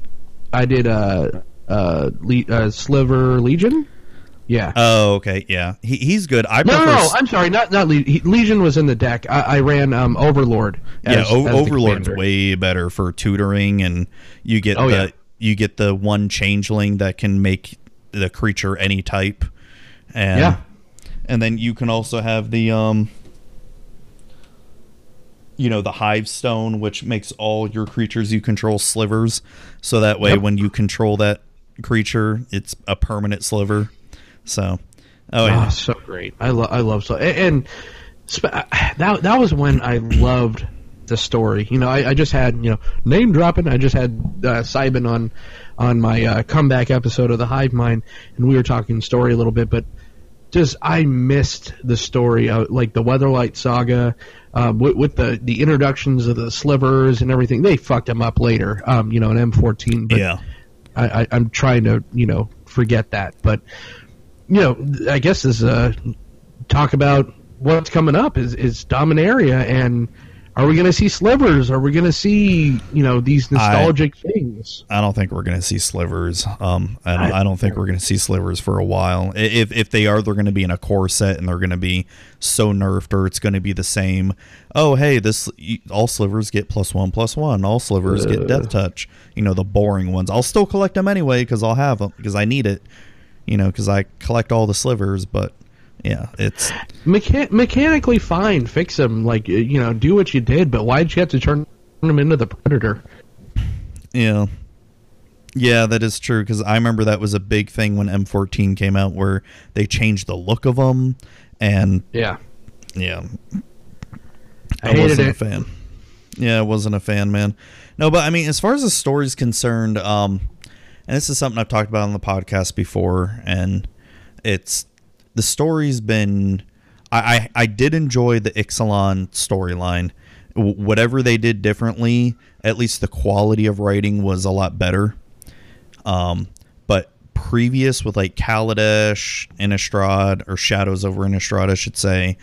I did Sliver Legion. Yeah. Oh, okay. Yeah, he's good. No. I'm sorry. Not Legion was in the deck. I ran Overlord. As Overlord's way better for tutoring, and you get the one changeling that can make the creature any type. And, yeah. And then you can also have the the Hive Stone, which makes all your creatures you control slivers. So that way, when you control that creature, it's a permanent sliver. So, so great! I love so, and that was when I loved the story. You know, I just had name dropping. I just had Sybin on my comeback episode of The Hive Mind, and we were talking story a little bit, but just I missed the story, like the Weatherlight Saga, with the introductions of the slivers and everything. They fucked them up later, in M14. But yeah, I'm trying to forget that, but. I guess this talk about what's coming up is Dominaria, and are we going to see slivers? Are we going to see these nostalgic things? I don't think we're going to see slivers. I don't think we're going to see slivers for a while. If they are, they're going to be in a core set, and they're going to be so nerfed, or it's going to be the same. Oh, hey, all slivers get +1/+1. All slivers get death touch. The boring ones. I'll still collect them anyway because I'll have them because I need it. Because I collect all the slivers, but yeah, it's mechanically fine. Fix them, do what you did. But why did you have to turn them into the Predator? Yeah, that is true. Because I remember that was a big thing when M14 came out, where they changed the look of them, and I wasn't a fan. Yeah, I wasn't a fan, man. No, but I mean, as far as the story's concerned, and this is something I've talked about on the podcast before, and it's the story's been. I did enjoy the Ixalan storyline. Whatever they did differently, at least the quality of writing was a lot better. But previous with like Kaladesh, Innistrad, or Shadows over Innistrad, I should say,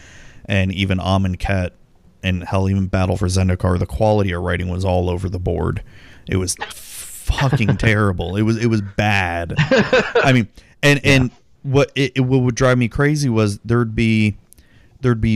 and even Amonkhet, and hell, even Battle for Zendikar, the quality of writing was all over the board. It was. Fucking terrible. It was bad. I mean, and what would drive me crazy was there'd be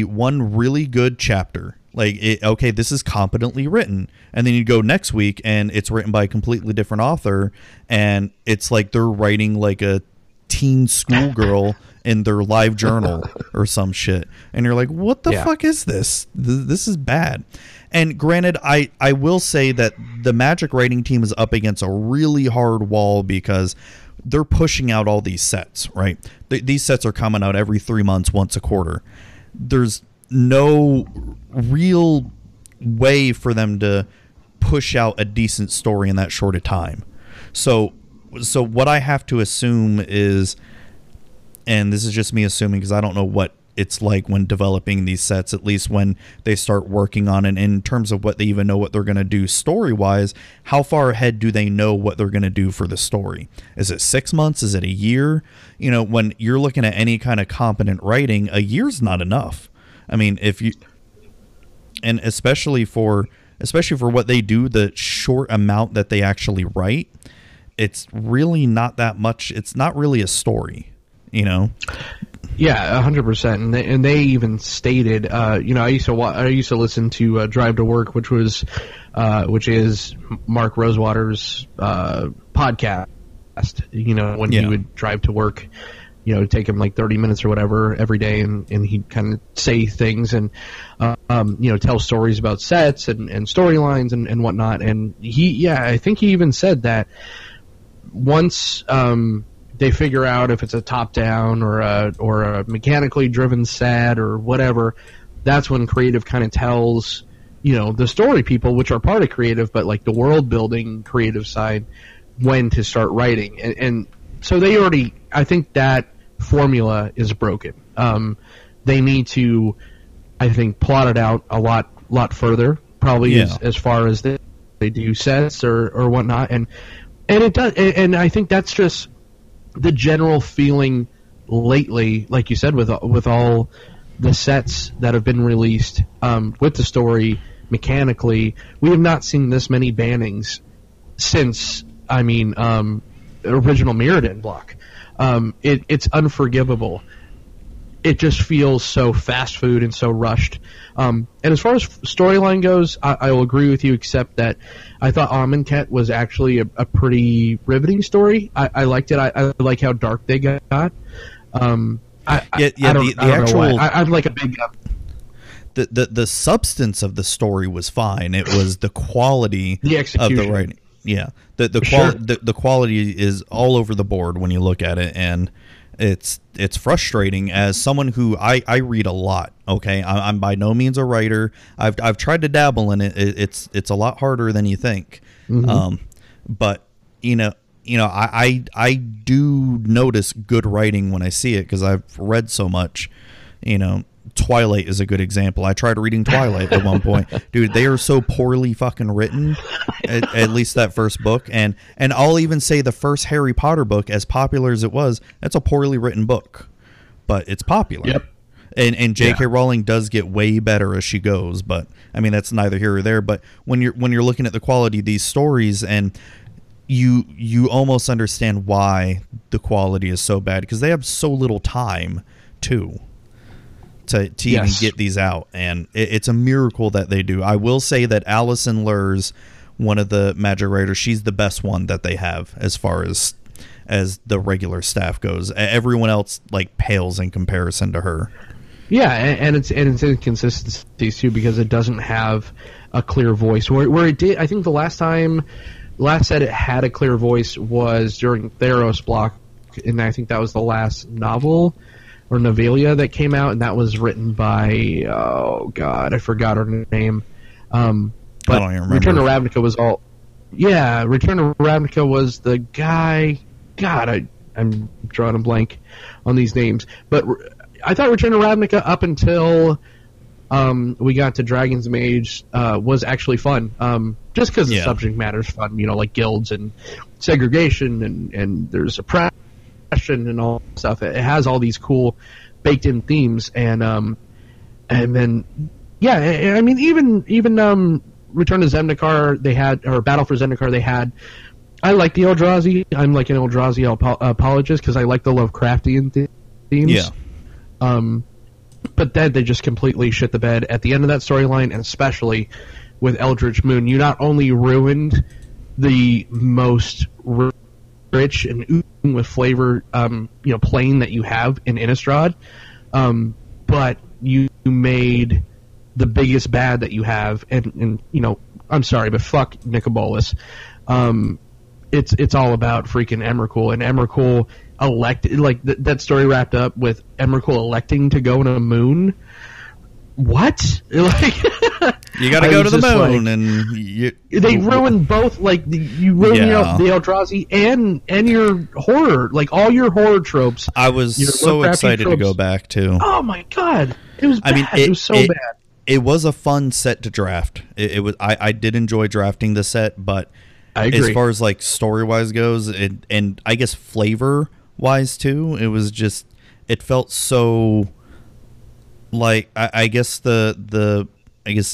one really good chapter, like this is competently written, and then you'd go next week and it's written by a completely different author, and it's like they're writing like a teen schoolgirl in their live journal or some shit, and you're like, what the fuck is this? This is bad. And granted, I will say that the Magic writing team is up against a really hard wall because they're pushing out all these sets, right? These sets are coming out every 3 months, once a quarter. There's no real way for them to push out a decent story in that short a time. So what I have to assume is, and this is just me assuming because I don't know what it's like when developing these sets, at least when they start working on it, in terms of what they even know what they're going to do story-wise, how far ahead do they know what they're going to do for the story? Is it 6 months? Is it a year? When you're looking at any kind of competent writing, a year's not enough. I mean, especially for what they do, the short amount that they actually write, it's really not that much. It's not really a story, Yeah, 100%. And they even stated, I used to listen to Drive to Work, which is Mark Rosewater's podcast. When he would drive to work, it'd take him like 30 minutes or whatever every day, and he'd kind of say things and tell stories about sets and storylines and whatnot. And I think he even said that once. They figure out if it's a top-down or a mechanically driven set or whatever. That's when creative kind of tells, the story people, which are part of creative, but like the world building creative side, when to start writing. And so they already, I think that formula is broken. They need to, I think, plot it out a lot further, probably as far as they do sets or whatnot. And it does, and I think that's just the general feeling lately, like you said, with all the sets that have been released with the story mechanically. We have not seen this many bannings since, I mean, original Mirrodin block. It's unforgivable. It just feels so fast food and so rushed. And as far as storyline goes, I will agree with you, except that I thought Amonkhet was actually a pretty riveting story. I liked it. I like how dark they got. I'm like a big... The substance of the story was fine. It was the quality of the writing. Yeah, the quality is all over the board when you look at it, and it's frustrating as someone who I read a lot. Okay, I'm by no means a writer. I've tried to dabble in it. It's a lot harder than you think. Mm-hmm. But you know, I do notice good writing when I see it because I've read so much. You know, Twilight is a good example. I tried reading Twilight at one point. Dude, they are so poorly fucking written, at least that first book. And I'll even say the first Harry Potter book, as popular as it was, that's a poorly written book. But it's popular. Yep. And J.K. Rowling does get way better as she goes. But, I mean, that's neither here or there. But when you're looking at the quality of these stories, and you almost understand why the quality is so bad, because they have so little time, too, to even get these out, and it's a miracle that they do. I will say that Alison Lurs, one of the Magic writers, she's the best one that they have as far as the regular staff goes. Everyone else like pales in comparison to her. Yeah, and it's inconsistencies too, because it doesn't have a clear voice. Where it did, I think the last set it had a clear voice was during Theros block, and I think that was the last novel or Novelia that came out, and that was written by, oh god, I forgot her name. But I don't even remember. Return to Ravnica was all, yeah, Return to Ravnica was the guy. God, I'm drawing a blank on these names. But I thought Return to Ravnica up until we got to Dragon's Mage was actually fun. Just because the subject matter's fun, you know, like guilds and segregation and there's oppression and all stuff. It has all these cool baked-in themes, and then I mean even Return to Zendikar they had, or Battle for Zendikar they had. I like the Eldrazi. I'm like an Eldrazi apologist because I like the Lovecraftian themes. Yeah. But then they just completely shit the bed at the end of that storyline, and especially with Eldritch Moon. You not only ruined the most rich and oozing with flavor, plane that you have in Innistrad, but you made the biggest bad that you have, and you know, I'm sorry, but fuck Nicobolus. It's all about freaking Emrakul, and Emrakul elected, like that story wrapped up with Emrakul electing to go on a moon. What? Like, you gotta go to the moon, like, and they ruined both. Like you ruined the Eldrazi and your horror, like all your horror tropes. I was so excited to go back to. Oh my god, it was. I mean, it was so bad. It was a fun set to draft. It was. I did enjoy drafting the set, but as far as like story wise goes, and I guess flavor wise too, it was just. It felt so. Like I guess the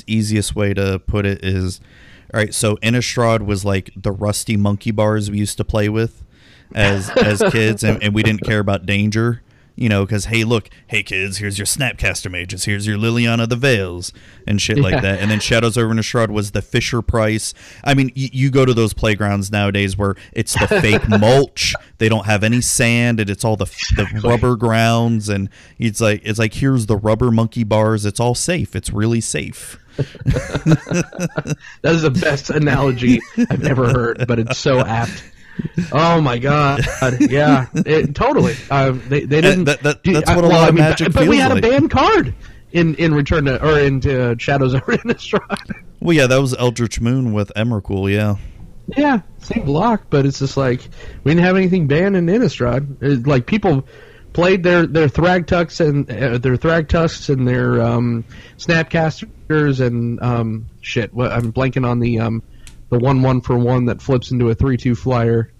easiest way to put it is, all right, so Innistrad was like the rusty monkey bars we used to play with as kids, and we didn't care about danger, you know, because hey kids, here's your Snapcaster Mages, here's your Liliana the Veils and shit like that. And then Shadows over Innistrad was the Fisher Price. I mean, you go to those playgrounds nowadays where it's the fake mulch, they don't have any sand, and it's all the rubber grounds, and it's like here's the rubber monkey bars, it's all safe, it's really safe. That is the best analogy I've ever heard, but it's so apt. Oh my god! Yeah, totally. They didn't. That's what a lot of Magic feels like. But we had a banned card in Return to, or in Shadows over Innistrad. Well, yeah, that was Eldritch Moon with Emrakul. Yeah. Yeah, same block, but it's just like we didn't have anything banned in Innistrad. Like people played their Thragtusks and their Snapcasters and shit. I'm blanking on the 1/1 for 1 that flips into a 3/2 flyer.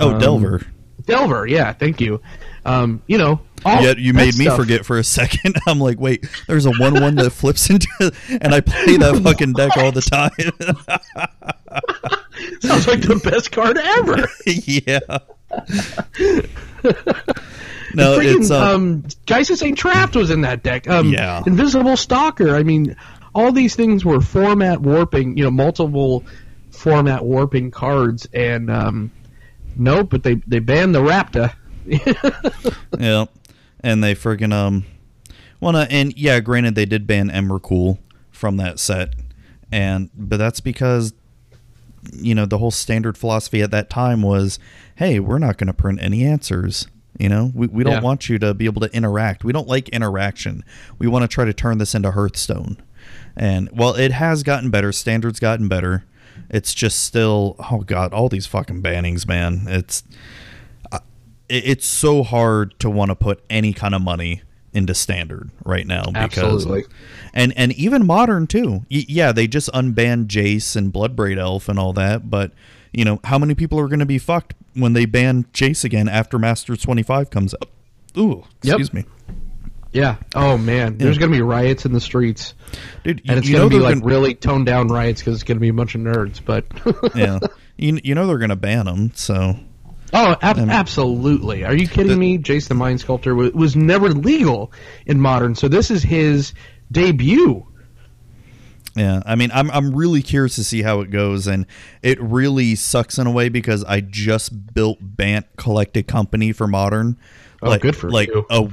Oh, Delver. Delver, yeah, thank you. You know, all yeah, you made me stuff. Forget for a second. I'm like, wait, there's a 1/1 that flips into, and I play that fucking deck all the time. Sounds like the best card ever. Yeah. No, freaking, it's Geisses Ain't Trapped was in that deck. Yeah. Invisible Stalker. I mean, all these things were format warping. You know, multiple format warping cards, and no, but they banned the Raptor. Yeah, and they freaking well, and yeah, granted they did ban Emrakul from that set, but that's because, you know, the whole standard philosophy at that time was, hey, we're not going to print any answers. You know, we don't want you to be able to interact. We don't like interaction. We want to try to turn this into Hearthstone. And well, it has gotten better. Standard's gotten better. It's just still, oh god, all these fucking bannings, man. It's so hard to want to put any kind of money into standard right now, because and even modern too. Yeah, they just unbanned Jace and Bloodbraid Elf and all that, but you know how many people are going to be fucked when they ban Jace again after Masters 25 comes up? Ooh, excuse me. Yeah. Oh man, there's going to be riots in the streets, dude. And it's going to be like really toned down riots because it's going to be a bunch of nerds. But yeah, you know they're going to ban them. So. Oh, absolutely. Are you kidding me? Jace the Mind Sculptor was never legal in Modern, so this is his debut. Yeah, I mean, I'm really curious to see how it goes, and it really sucks in a way because I just built Bant Collected Company for Modern a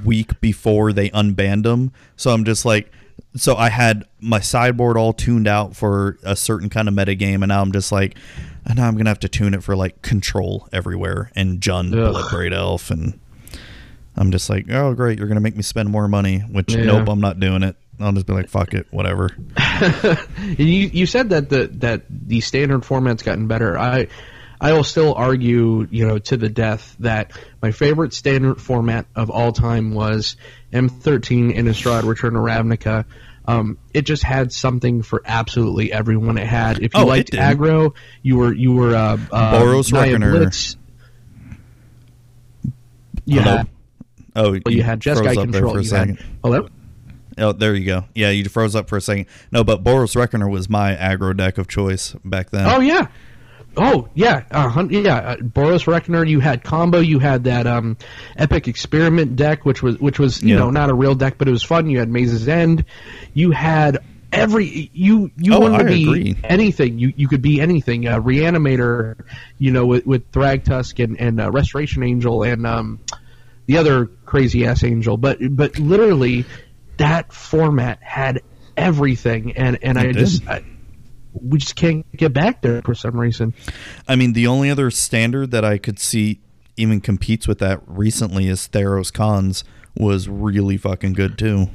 week before they unbanned them. So I'm just like, so I had my sideboard all tuned out for a certain kind of metagame, and now I'm just like, and now I'm going to have to tune it for like Control everywhere and Jund, Bloodbraid Elf, and I'm just like, oh great, you're going to make me spend more money, which nope, I'm not doing it. I'll just be like, fuck it, whatever. You said that the standard format's gotten better. I will still argue, you know, to the death that my favorite standard format of all time was M13 Innistrad Return to Ravnica. It just had something for absolutely everyone. It had, if you liked aggro, you were Boros Reckoner. Yeah. You had Jeskai Control. Hello? Oh, there you go. Yeah, you froze up for a second. No, but Boros Reckoner was my aggro deck of choice back then. Oh yeah. Oh yeah, Boros Reckoner. You had combo. You had that Epic Experiment deck, which was you know not a real deck, but it was fun. You had Maze's End. You had anything. You could be anything. Re-Animator, you know, with Thragtusk and Restoration Angel and the other crazy ass angel. But literally, that format had everything, and we just can't get back there for some reason. I mean, the only other standard that I could see even competes with that recently is Theros Khans was really fucking good too.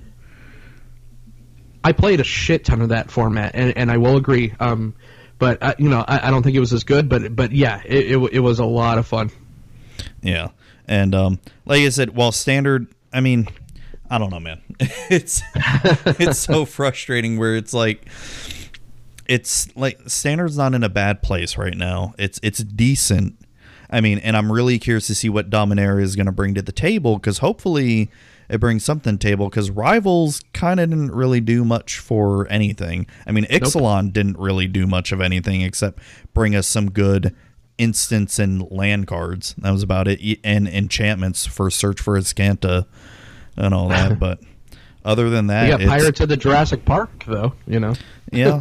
I played a shit ton of that format, and I will agree. But I don't think it was as good. But yeah, it was a lot of fun. Yeah, and like I said, while standard, I mean, I don't know, man. It's so frustrating where it's like. It's like standard's not in a bad place right now. It's decent. I mean, and I'm really curious to see what Dominaria is going to bring to the table, because hopefully it brings something to the table, because Rivals kind of didn't really do much for anything. I mean, Ixalan didn't really do much of anything except bring us some good instants and land cards. That was about it. And enchantments for Search for Azcanta and all that, but... Other than that, you got Pirates of the Jurassic Park, though, you know. Yeah,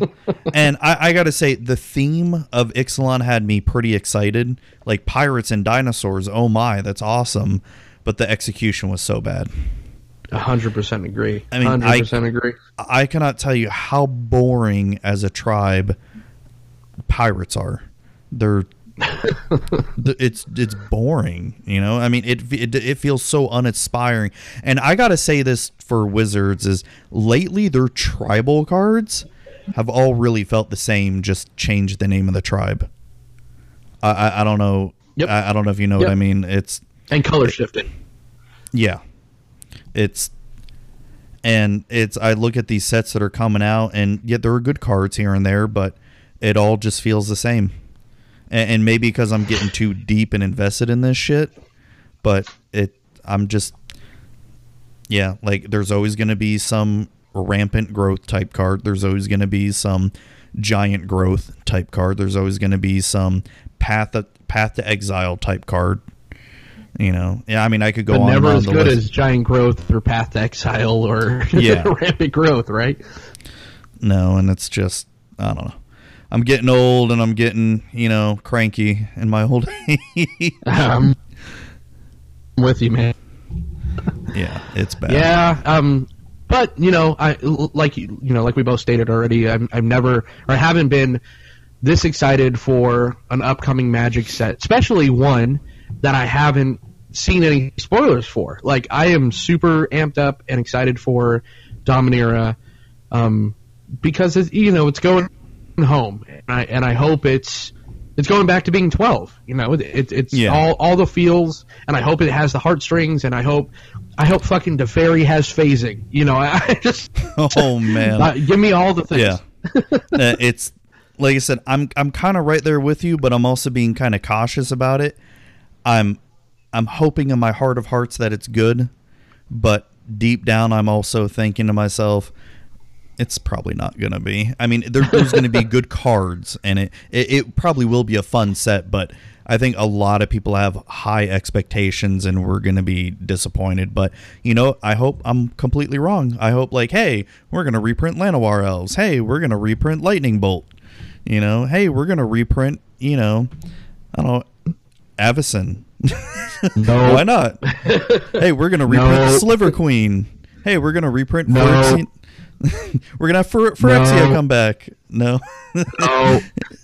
and I got to say, the theme of Ixalan had me pretty excited. Like pirates and dinosaurs, oh my, that's awesome! But the execution was so bad. 100% agree. I mean, 100% agree. I cannot tell you how boring as a tribe pirates are. They're it's boring, you know. I mean, it feels so uninspiring. And I gotta say this for Wizards is lately their tribal cards have all really felt the same. Just change the name of the tribe. I don't know. Yep. I don't know if you know what I mean. It's and color shifted. Yeah. I look at these sets that are coming out, and yet there are good cards here and there, but it all just feels the same. And maybe because I'm getting too deep and invested in this shit, but like there's always going to be some rampant growth type card. There's always going to be some giant growth type card. There's always going to be some path to exile type card. You know, yeah, I mean, I could go on. Never as good as giant growth or path to exile or rampant growth, right? No, and it's just, I don't know. I'm getting old and I'm getting, cranky in my old age. I'm with you, man. Yeah, it's bad. Yeah, but I like we both stated already, I've never or haven't been this excited for an upcoming Magic set, especially one that I haven't seen any spoilers for. Like, I am super amped up and excited for Dominaria, because it's, it's going home, and I hope it's going back to being 12. All the feels, and I hope it has the heartstrings, and I hope fucking Teferi has phasing. I just oh man, give me all the things. Yeah, it's like I said, I'm kind of right there with you, but I'm also being kind of cautious about it. I'm hoping in my heart of hearts that it's good, but deep down I'm also thinking to myself, it's probably not going to be. I mean, there's going to be good cards, and it probably will be a fun set, but I think a lot of people have high expectations and we're going to be disappointed. But, I hope I'm completely wrong. I hope, like, hey, we're going to reprint Llanowar Elves. Hey, we're going to reprint Lightning Bolt. Hey, we're going to reprint, I don't know, Avacyn. No. Why not? Hey, we're going to reprint Sliver Queen. Hey, we're going to reprint... No. We're going to have Phyrexia come back. No. No.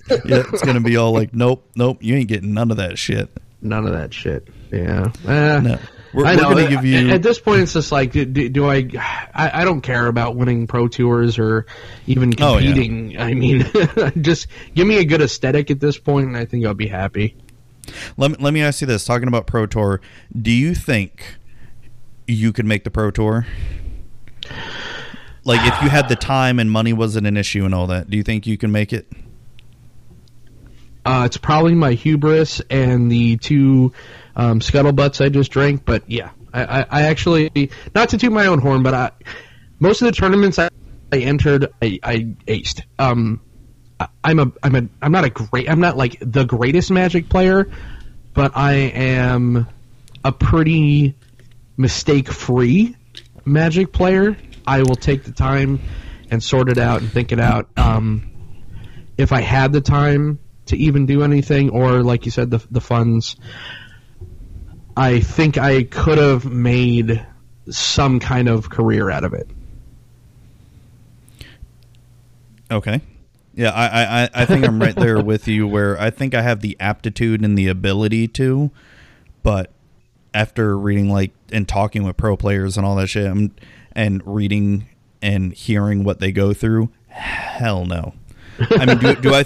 Yeah, it's going to be all like, nope, you ain't getting none of that shit. None of that shit. Yeah. No. We're going to give you... At this point, it's just like, do I don't care about winning Pro Tours or even competing. Oh, yeah. I mean, just give me a good aesthetic at this point, and I think I'll be happy. Let me ask you this. Talking about Pro Tour, do you think you could make the Pro Tour? Like, if you had the time and money wasn't an issue and all that, do you think you can make it? It's probably my hubris and the two scuttlebutts I just drank, but yeah. I actually, not to toot my own horn, but most of the tournaments I entered, I aced. I'm not like the greatest Magic player, but I am a pretty mistake-free Magic player. I will take the time and sort it out and think it out. If I had the time to even do anything, or like you said, the funds, I think I could have made some kind of career out of it. Okay. Yeah, I think I'm right there with you, where I think I have the aptitude and the ability to, but after reading and talking with pro players and all that shit, and reading and hearing what they go through, hell no. I mean, do I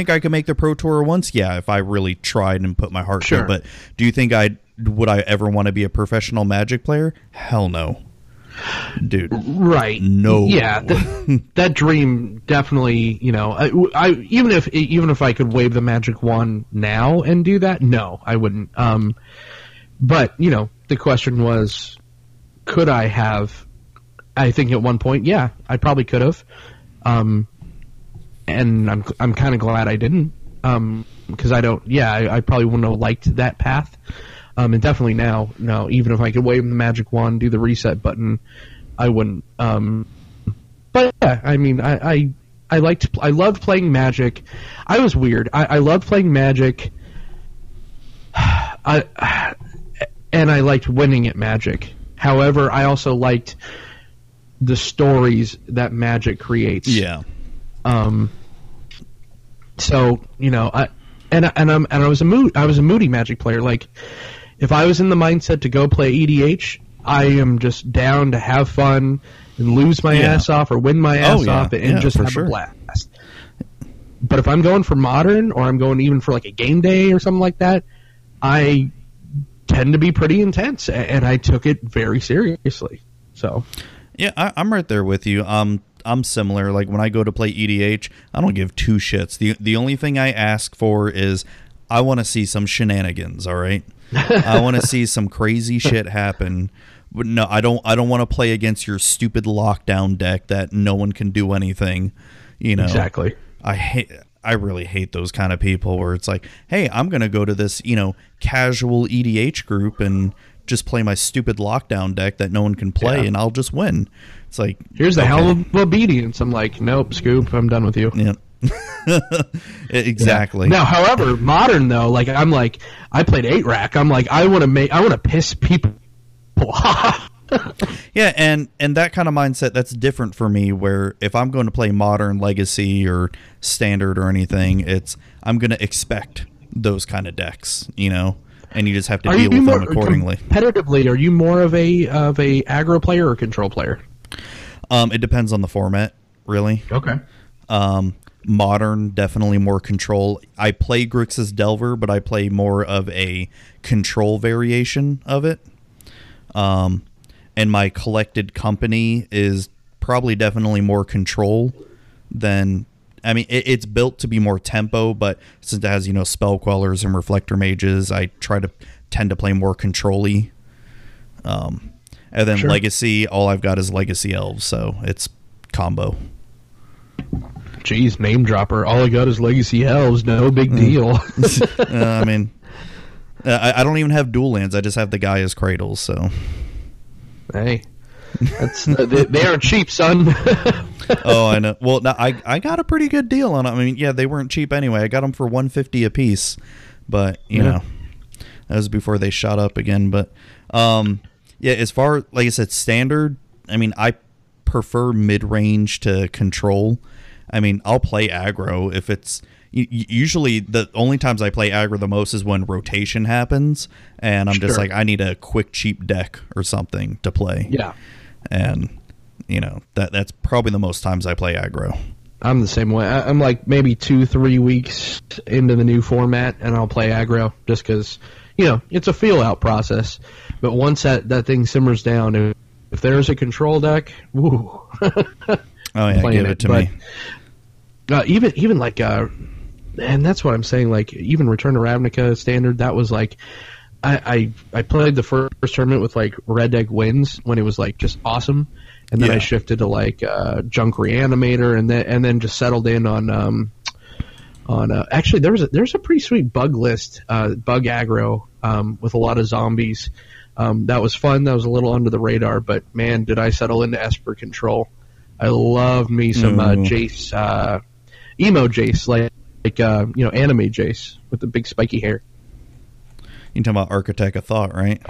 think I could make the Pro Tour once? Yeah, if I really tried and put my heart to it. But do you think would I ever want to be a professional Magic player? Hell no, dude. Right? No. Yeah, that dream definitely. I even if I could wave the magic wand now and do that, no, I wouldn't. But the question was, could I have? I think at one point, yeah, I probably could have, and I'm kind of glad I didn't, because I probably wouldn't have liked that path, and definitely now, even if I could wave the magic wand, do the reset button, I wouldn't. But yeah, I mean, I loved playing Magic. I was weird. I loved playing Magic. I liked winning at Magic. However, I also liked the stories that Magic creates. Yeah. So I was a moody Magic player. Like, if I was in the mindset to go play EDH, I am just down to have fun and lose my ass off or win my ass off and just have a blast. But if I'm going for Modern, or I'm going even for like a game day or something like that, I tend to be pretty intense, and I took it very seriously. So, yeah, I'm right there with you. I'm similar. Like when I go to play EDH, I don't give two shits. The only thing I ask for is I want to see some shenanigans. All right, I want to see some crazy shit happen. But no, I don't want to play against your stupid lockdown deck that no one can do anything. You know, exactly. I really hate those kind of people where it's like, hey, I'm going to go to this, you know, casual EDH group and just play my stupid lockdown deck that no one can play, and I'll just win. It's like, here's the hell of obedience. I'm like, nope, Scoop, I'm done with you. Yeah. Exactly. Yeah. Now, however, modern though, like I'm like, I played 8-Rack. I'm like, I want to piss people off. Yeah, and that kind of mindset, that's different for me, where if I'm going to play Modern, Legacy, or Standard or anything, it's I'm going to expect those kind of decks, you know, and you just have to deal with them accordingly. Competitively, are you more of a aggro player or control player? It depends on the format, really. Okay. Modern, definitely more control. I play Grixis Delver, but I play more of a control variation of it. And my collected company is probably definitely more control than, I mean, it's built to be more tempo, but since it has, you know, spell quellers and reflector mages, I tend to play more control-y. And then Legacy, all I've got is Legacy Elves, so it's combo. Jeez, name dropper. All I got is Legacy Elves. No big deal. I mean, I don't even have dual lands. I just have the Gaia's Cradles, so... Hey, that's they are cheap, son. Oh, I know. Well, no, I got a pretty good deal on them. I mean, yeah, they weren't cheap anyway. I got them for $150 a piece, but you know, that was before they shot up again. But yeah, as far like I said, standard. I mean, I prefer mid range to control. I mean, I'll play aggro if it's. Usually the only times I play aggro the most is when rotation happens and I'm just like, I need a quick cheap deck or something to play. Yeah. And you know, that's probably the most times I play aggro. I'm the same way. I'm like maybe 2-3 weeks into the new format and I'll play aggro just because, you know, it's a feel out process. But once that thing simmers down, if there's a control deck, woo. Oh yeah, give it to me. Even like and that's what I'm saying, like, even Return to Ravnica Standard, that was, like, I played the first tournament with, like, Red Deck wins when it was, like, just awesome. And then I shifted to, like, Junk Re-Animator and then just settled in on actually, there's a pretty sweet bug list, bug aggro with a lot of zombies. That was fun. That was a little under the radar. But, man, did I settle into Esper Control. I love me some Jace, emo Jace, like you know, anime Jace with the big spiky hair. You're talking about Architect of Thought, right?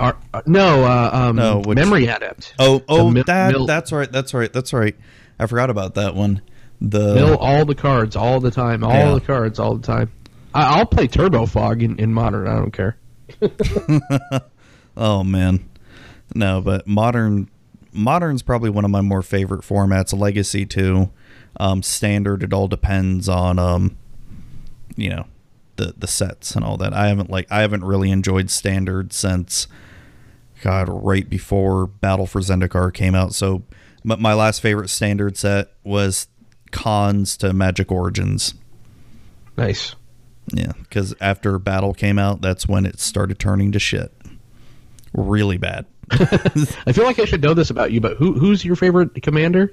No, Memory Adept. That's right. I forgot about that one. Mill all the cards all the time. I'll play Turbo Fog in Modern. I don't care. Oh man, no, but Modern's probably one of my more favorite formats. Legacy too. Standard, it all depends on you know, the sets and all that. I haven't really enjoyed Standard since right before Battle for Zendikar came out. So my last favorite Standard set was Cons to Magic Origins. Nice. Yeah, because after Battle came out, that's when it started turning to shit. Really bad. I feel like I should know this about you, but who's your favorite commander?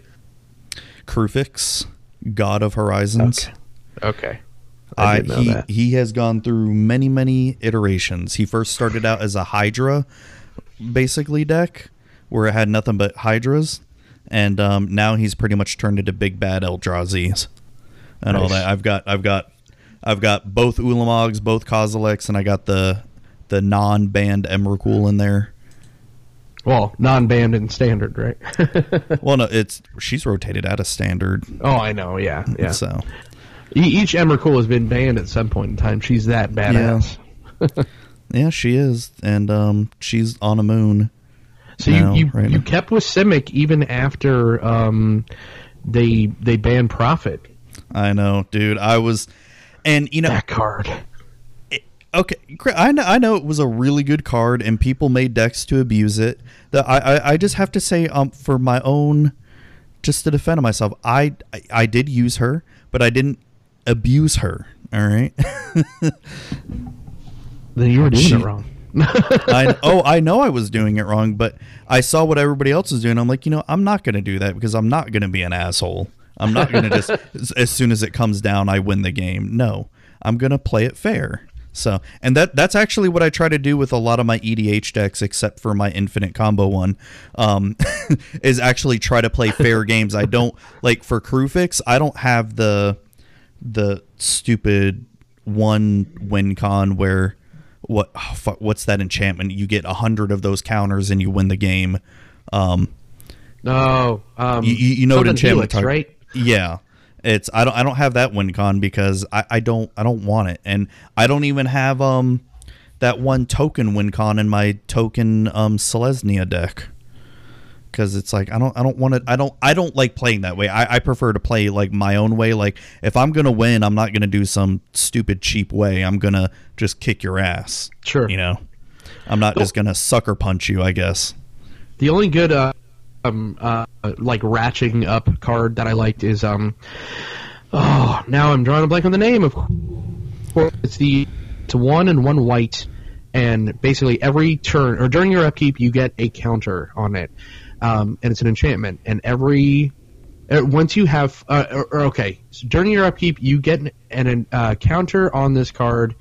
Krufix, God of Horizons. Okay. He has gone through many iterations. He first started out as a Hydra basically deck where it had nothing but Hydras, and now he's pretty much turned into big bad Eldrazi's and all that. I've got both Ulamogs, both Kozileks, and I got the non-banned Emrakul in there. Well, non-banned in Standard, right? Well, no, she's rotated out of Standard. Oh, I know, yeah. So each Emrakul has been banned at some point in time. She's that badass. Yeah, yeah, she is, and she's on a moon. So now, you kept with Simic even after they banned Prophet. I know, dude. I was, and you know that card. Okay, I know it was a really good card, and people made decks to abuse it. I just have to say, for my own, just to defend myself, I did use her, but I didn't abuse her. All right. Then you were doing it wrong. I know I was doing it wrong, but I saw what everybody else was doing. I'm like, you know, I'm not going to do that because I'm not going to be an asshole. I'm not going to just as soon as it comes down, I win the game. No, I'm going to play it fair. So, and that's actually what I try to do with a lot of my EDH decks, except for my infinite combo one, is actually try to play fair games. I don't, like, for Krufix, I don't have the stupid one win con where what's that enchantment? You get 100 of those counters and you win the game. You know what enchantment, right? Yeah. It's I don't have that win con because I don't want it, and I don't even have that one token win con in my token Selesnya deck, because it's like I don't want it. I don't like playing that way. I prefer to play like my own way. Like, if I'm gonna win, I'm not gonna do some stupid cheap way. I'm gonna just kick your ass. Sure, you know, I'm not just gonna sucker punch you, I guess. The only good like ratcheting up card that I liked is oh, now I'm drawing a blank on the name. Of course, it's 1 and 1 white, and basically every turn or during your upkeep you get a counter on it, and it's an enchantment. And every once you have during your upkeep you get a counter on this card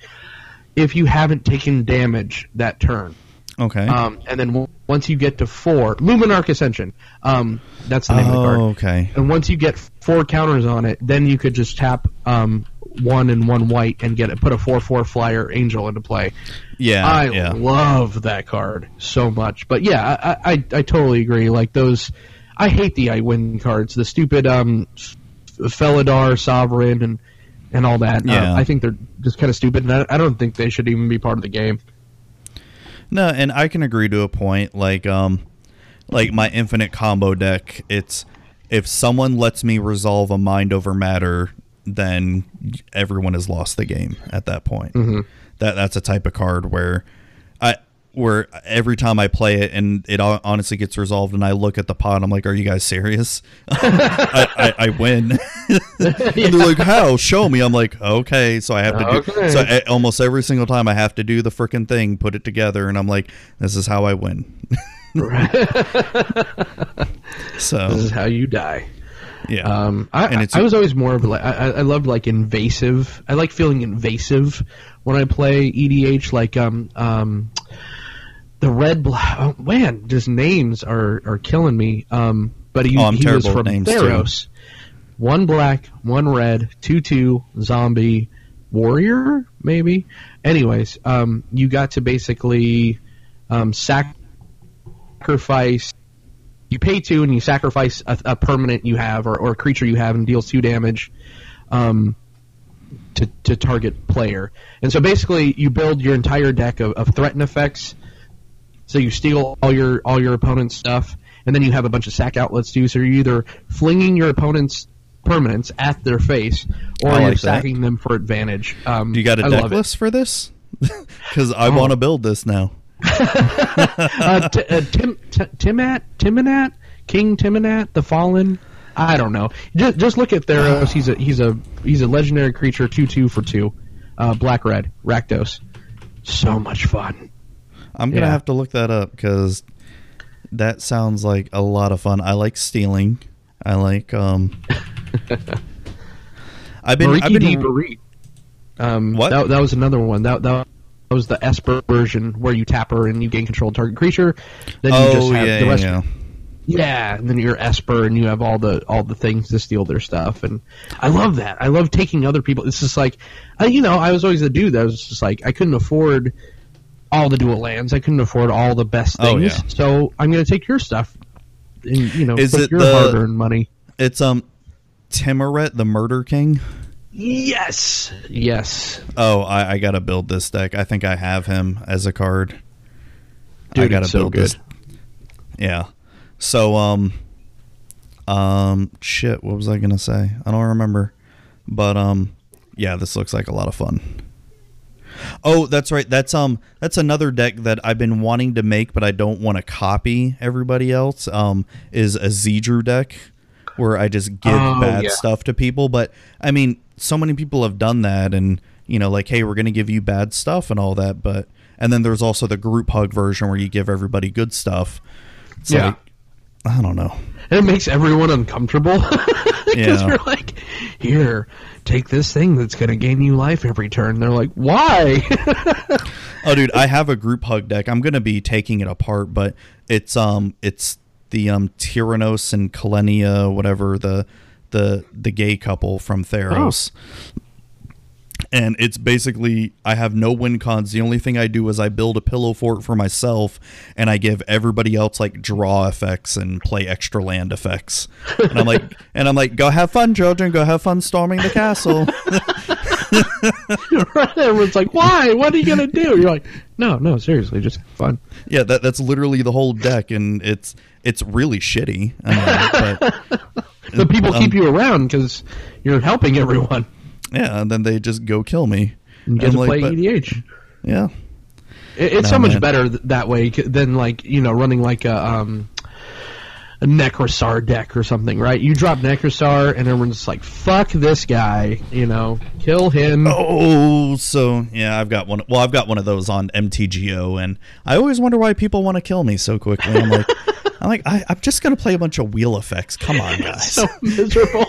if you haven't taken damage that turn. Okay. And then once you get to 4, Luminarch Ascension. That's the name of the card. Okay. And once you get 4 counters on it, then you could just tap 1 and 1 white and get it. Put a 4/4 flyer angel into play. Yeah. I love that card so much. But yeah, I totally agree. Like those, I hate the I win cards. The stupid Felidar Sovereign and all that. Yeah. I think they're just kind of stupid, and I don't think they should even be part of the game. No, and I can agree to a point. Like, like my infinite combo deck, it's if someone lets me resolve a mind over matter, then everyone has lost the game at that point. Mm-hmm. That's a type of card where every time I play it and it honestly gets resolved, and I look at the pot, I'm like, "Are you guys serious?" I win. And they're like, "How? Show me." I'm like, "Okay." So I have to do. So almost every single time I have to do the freaking thing, put it together, and I'm like, "This is how I win." So this is how you die. Yeah. I was always more of like I loved like invasive. I like feeling invasive when I play EDH. Like the red black. Oh, man, just names are killing me. But he was from Theros. Too. 1 black, 1 red, 2/2 zombie warrior maybe. Anyways, you got to basically sacrifice. You pay 2 and you sacrifice a permanent you have or a creature you have and deals 2 damage to target player. And so basically, you build your entire deck of threaten effects. So you steal all your opponent's stuff, and then you have a bunch of sack outlets too. So you're either flinging your opponent's permanents at their face, or you're sacking them for advantage. Do you got a deck list for this? Because I want to build this now. Timonat, King Timonat, the Fallen. I don't know. Just look at Theros. He's a legendary creature. 2/2 for 2, black red Rakdos. So much fun. I'm gonna have to look that up because that sounds like a lot of fun. I like stealing. I like What? That was another one. That was the Esper version where you tap her and you gain control of target creature. Then you just have the rest. Yeah, and then you're Esper and you have all the things to steal their stuff. And I love that. I love taking other people. It's just like, I was always a dude that was just like, I couldn't afford all the dual lands. I couldn't afford all the best things. Oh, yeah. So I'm going to take your stuff and, put your hard-earned money. It's Timuret, the Murder King. Yes. Oh, I gotta build this deck. I think I have him as a card. Dude, I gotta build this. Yeah. So shit, what was I gonna say? I don't remember. But yeah, this looks like a lot of fun. Oh, that's right. That's another deck that I've been wanting to make, but I don't want to copy everybody else. Is a Zedru deck where I just give bad stuff to people. But I mean, so many people have done that, and you know, like, hey, we're gonna give you bad stuff and all that. But and then there's also the group hug version where you give everybody good stuff. It's like, I don't know. And it makes everyone uncomfortable because you're like, here, take this thing that's going to gain you life every turn. And they're like, why? Oh, dude, I have a group hug deck. I'm going to be taking it apart, but it's the Tyrannos and Kalenia, whatever, the gay couple from Theros. Oh. And it's basically, I have no win cons. The only thing I do is I build a pillow fort for myself, and I give everybody else like draw effects and play extra land effects. And I'm like, go have fun, children. Go have fun storming the castle. Right? Everyone's like, why? What are you gonna do? You're like, no, seriously, just have fun. Yeah, that's literally the whole deck, and it's really shitty. But people keep you around because you're helping everyone. Yeah, and then they just go kill me. You get to play EDH. Yeah. It's so much better that way than, like, you know, running like a Necrosar deck or something, right? You drop Necrosar, and everyone's just like, fuck this guy, you know, kill him. Oh, so, yeah, I've got one. Well, I've got one of those on MTGO, and I always wonder why people want to kill me so quickly. I'm just going to play a bunch of wheel effects. Come on, guys. So miserable.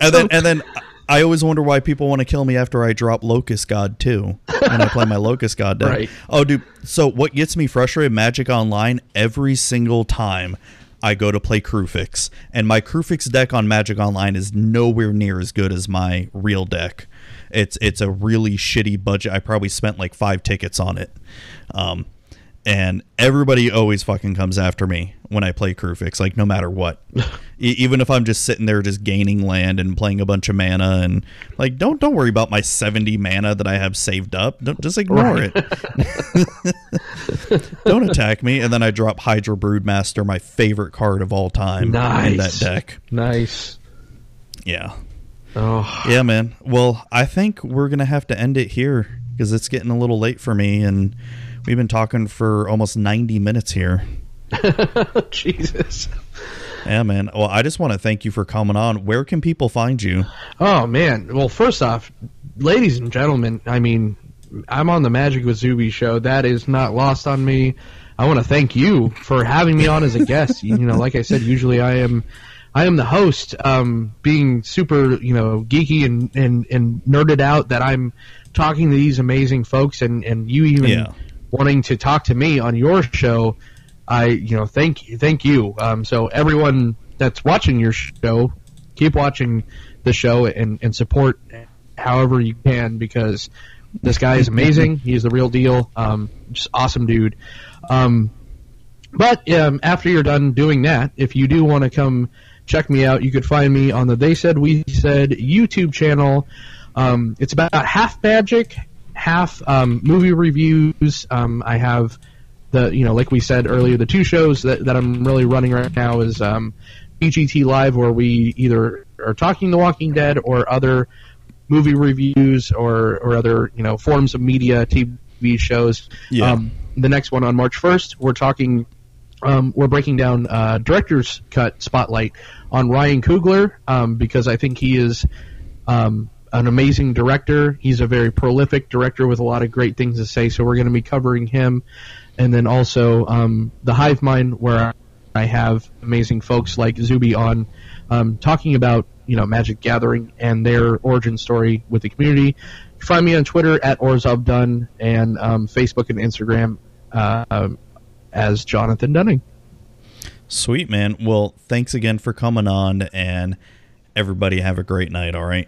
And then... I always wonder why people want to kill me after I drop Locust God too, and I play my Locust God deck. Right. Oh, dude. So what gets me frustrated, Magic Online, every single time I go to play Krufix, and my Krufix deck on Magic Online is nowhere near as good as my real deck. It's a really shitty budget. I probably spent like 5 tickets on it. And everybody always fucking comes after me when I play Krufix, like, no matter what. Even if I'm just sitting there just gaining land and playing a bunch of mana, and like, don't worry about my 70 mana that I have saved up. Just ignore it. Don't attack me. And then I drop Hydra Broodmaster, my favorite card of all time. Nice. In that deck. Nice. Yeah. Oh. Yeah, man. Well, I think we're going to have to end it here because it's getting a little late for me, and we've been talking for almost 90 minutes here. Jesus. Yeah, man. Well, I just want to thank you for coming on. Where can people find you? Oh, man. Well, first off, ladies and gentlemen, I mean, I'm on the Magic with Zuby show. That is not lost on me. I want to thank you for having me on as a guest. You know, like I said, usually I am the host, being super, you know, geeky and nerded out that I'm talking to these amazing folks, and you even... Yeah. Wanting to talk to me on your show, thank you. So everyone that's watching your show, keep watching the show and support however you can, because this guy is amazing. He's the real deal. Just awesome dude. But after you're done doing that, if you do want to come check me out, you could find me on the They Said We Said YouTube channel. It's about half magic, half movie reviews. I have the, you know, like we said earlier, the 2 shows that I'm really running right now is BGT Live, where we either are talking The Walking Dead or other movie reviews or other, you know, forms of media, TV shows. Yeah. The next one on March 1st, we're talking, we're breaking down Director's Cut Spotlight on Ryan Coogler, because I think he is... an amazing director. He's a very prolific director with a lot of great things to say, so we're going to be covering him. And then also The Hive Mind, where I have amazing folks like Zuby on, talking about, you know, Magic Gathering and their origin story with the community. Find me on Twitter at @OrzovDunn, and Facebook and Instagram as Jonathan Dunning. Sweet, man. Well, thanks again for coming on, and everybody have a great night, all right?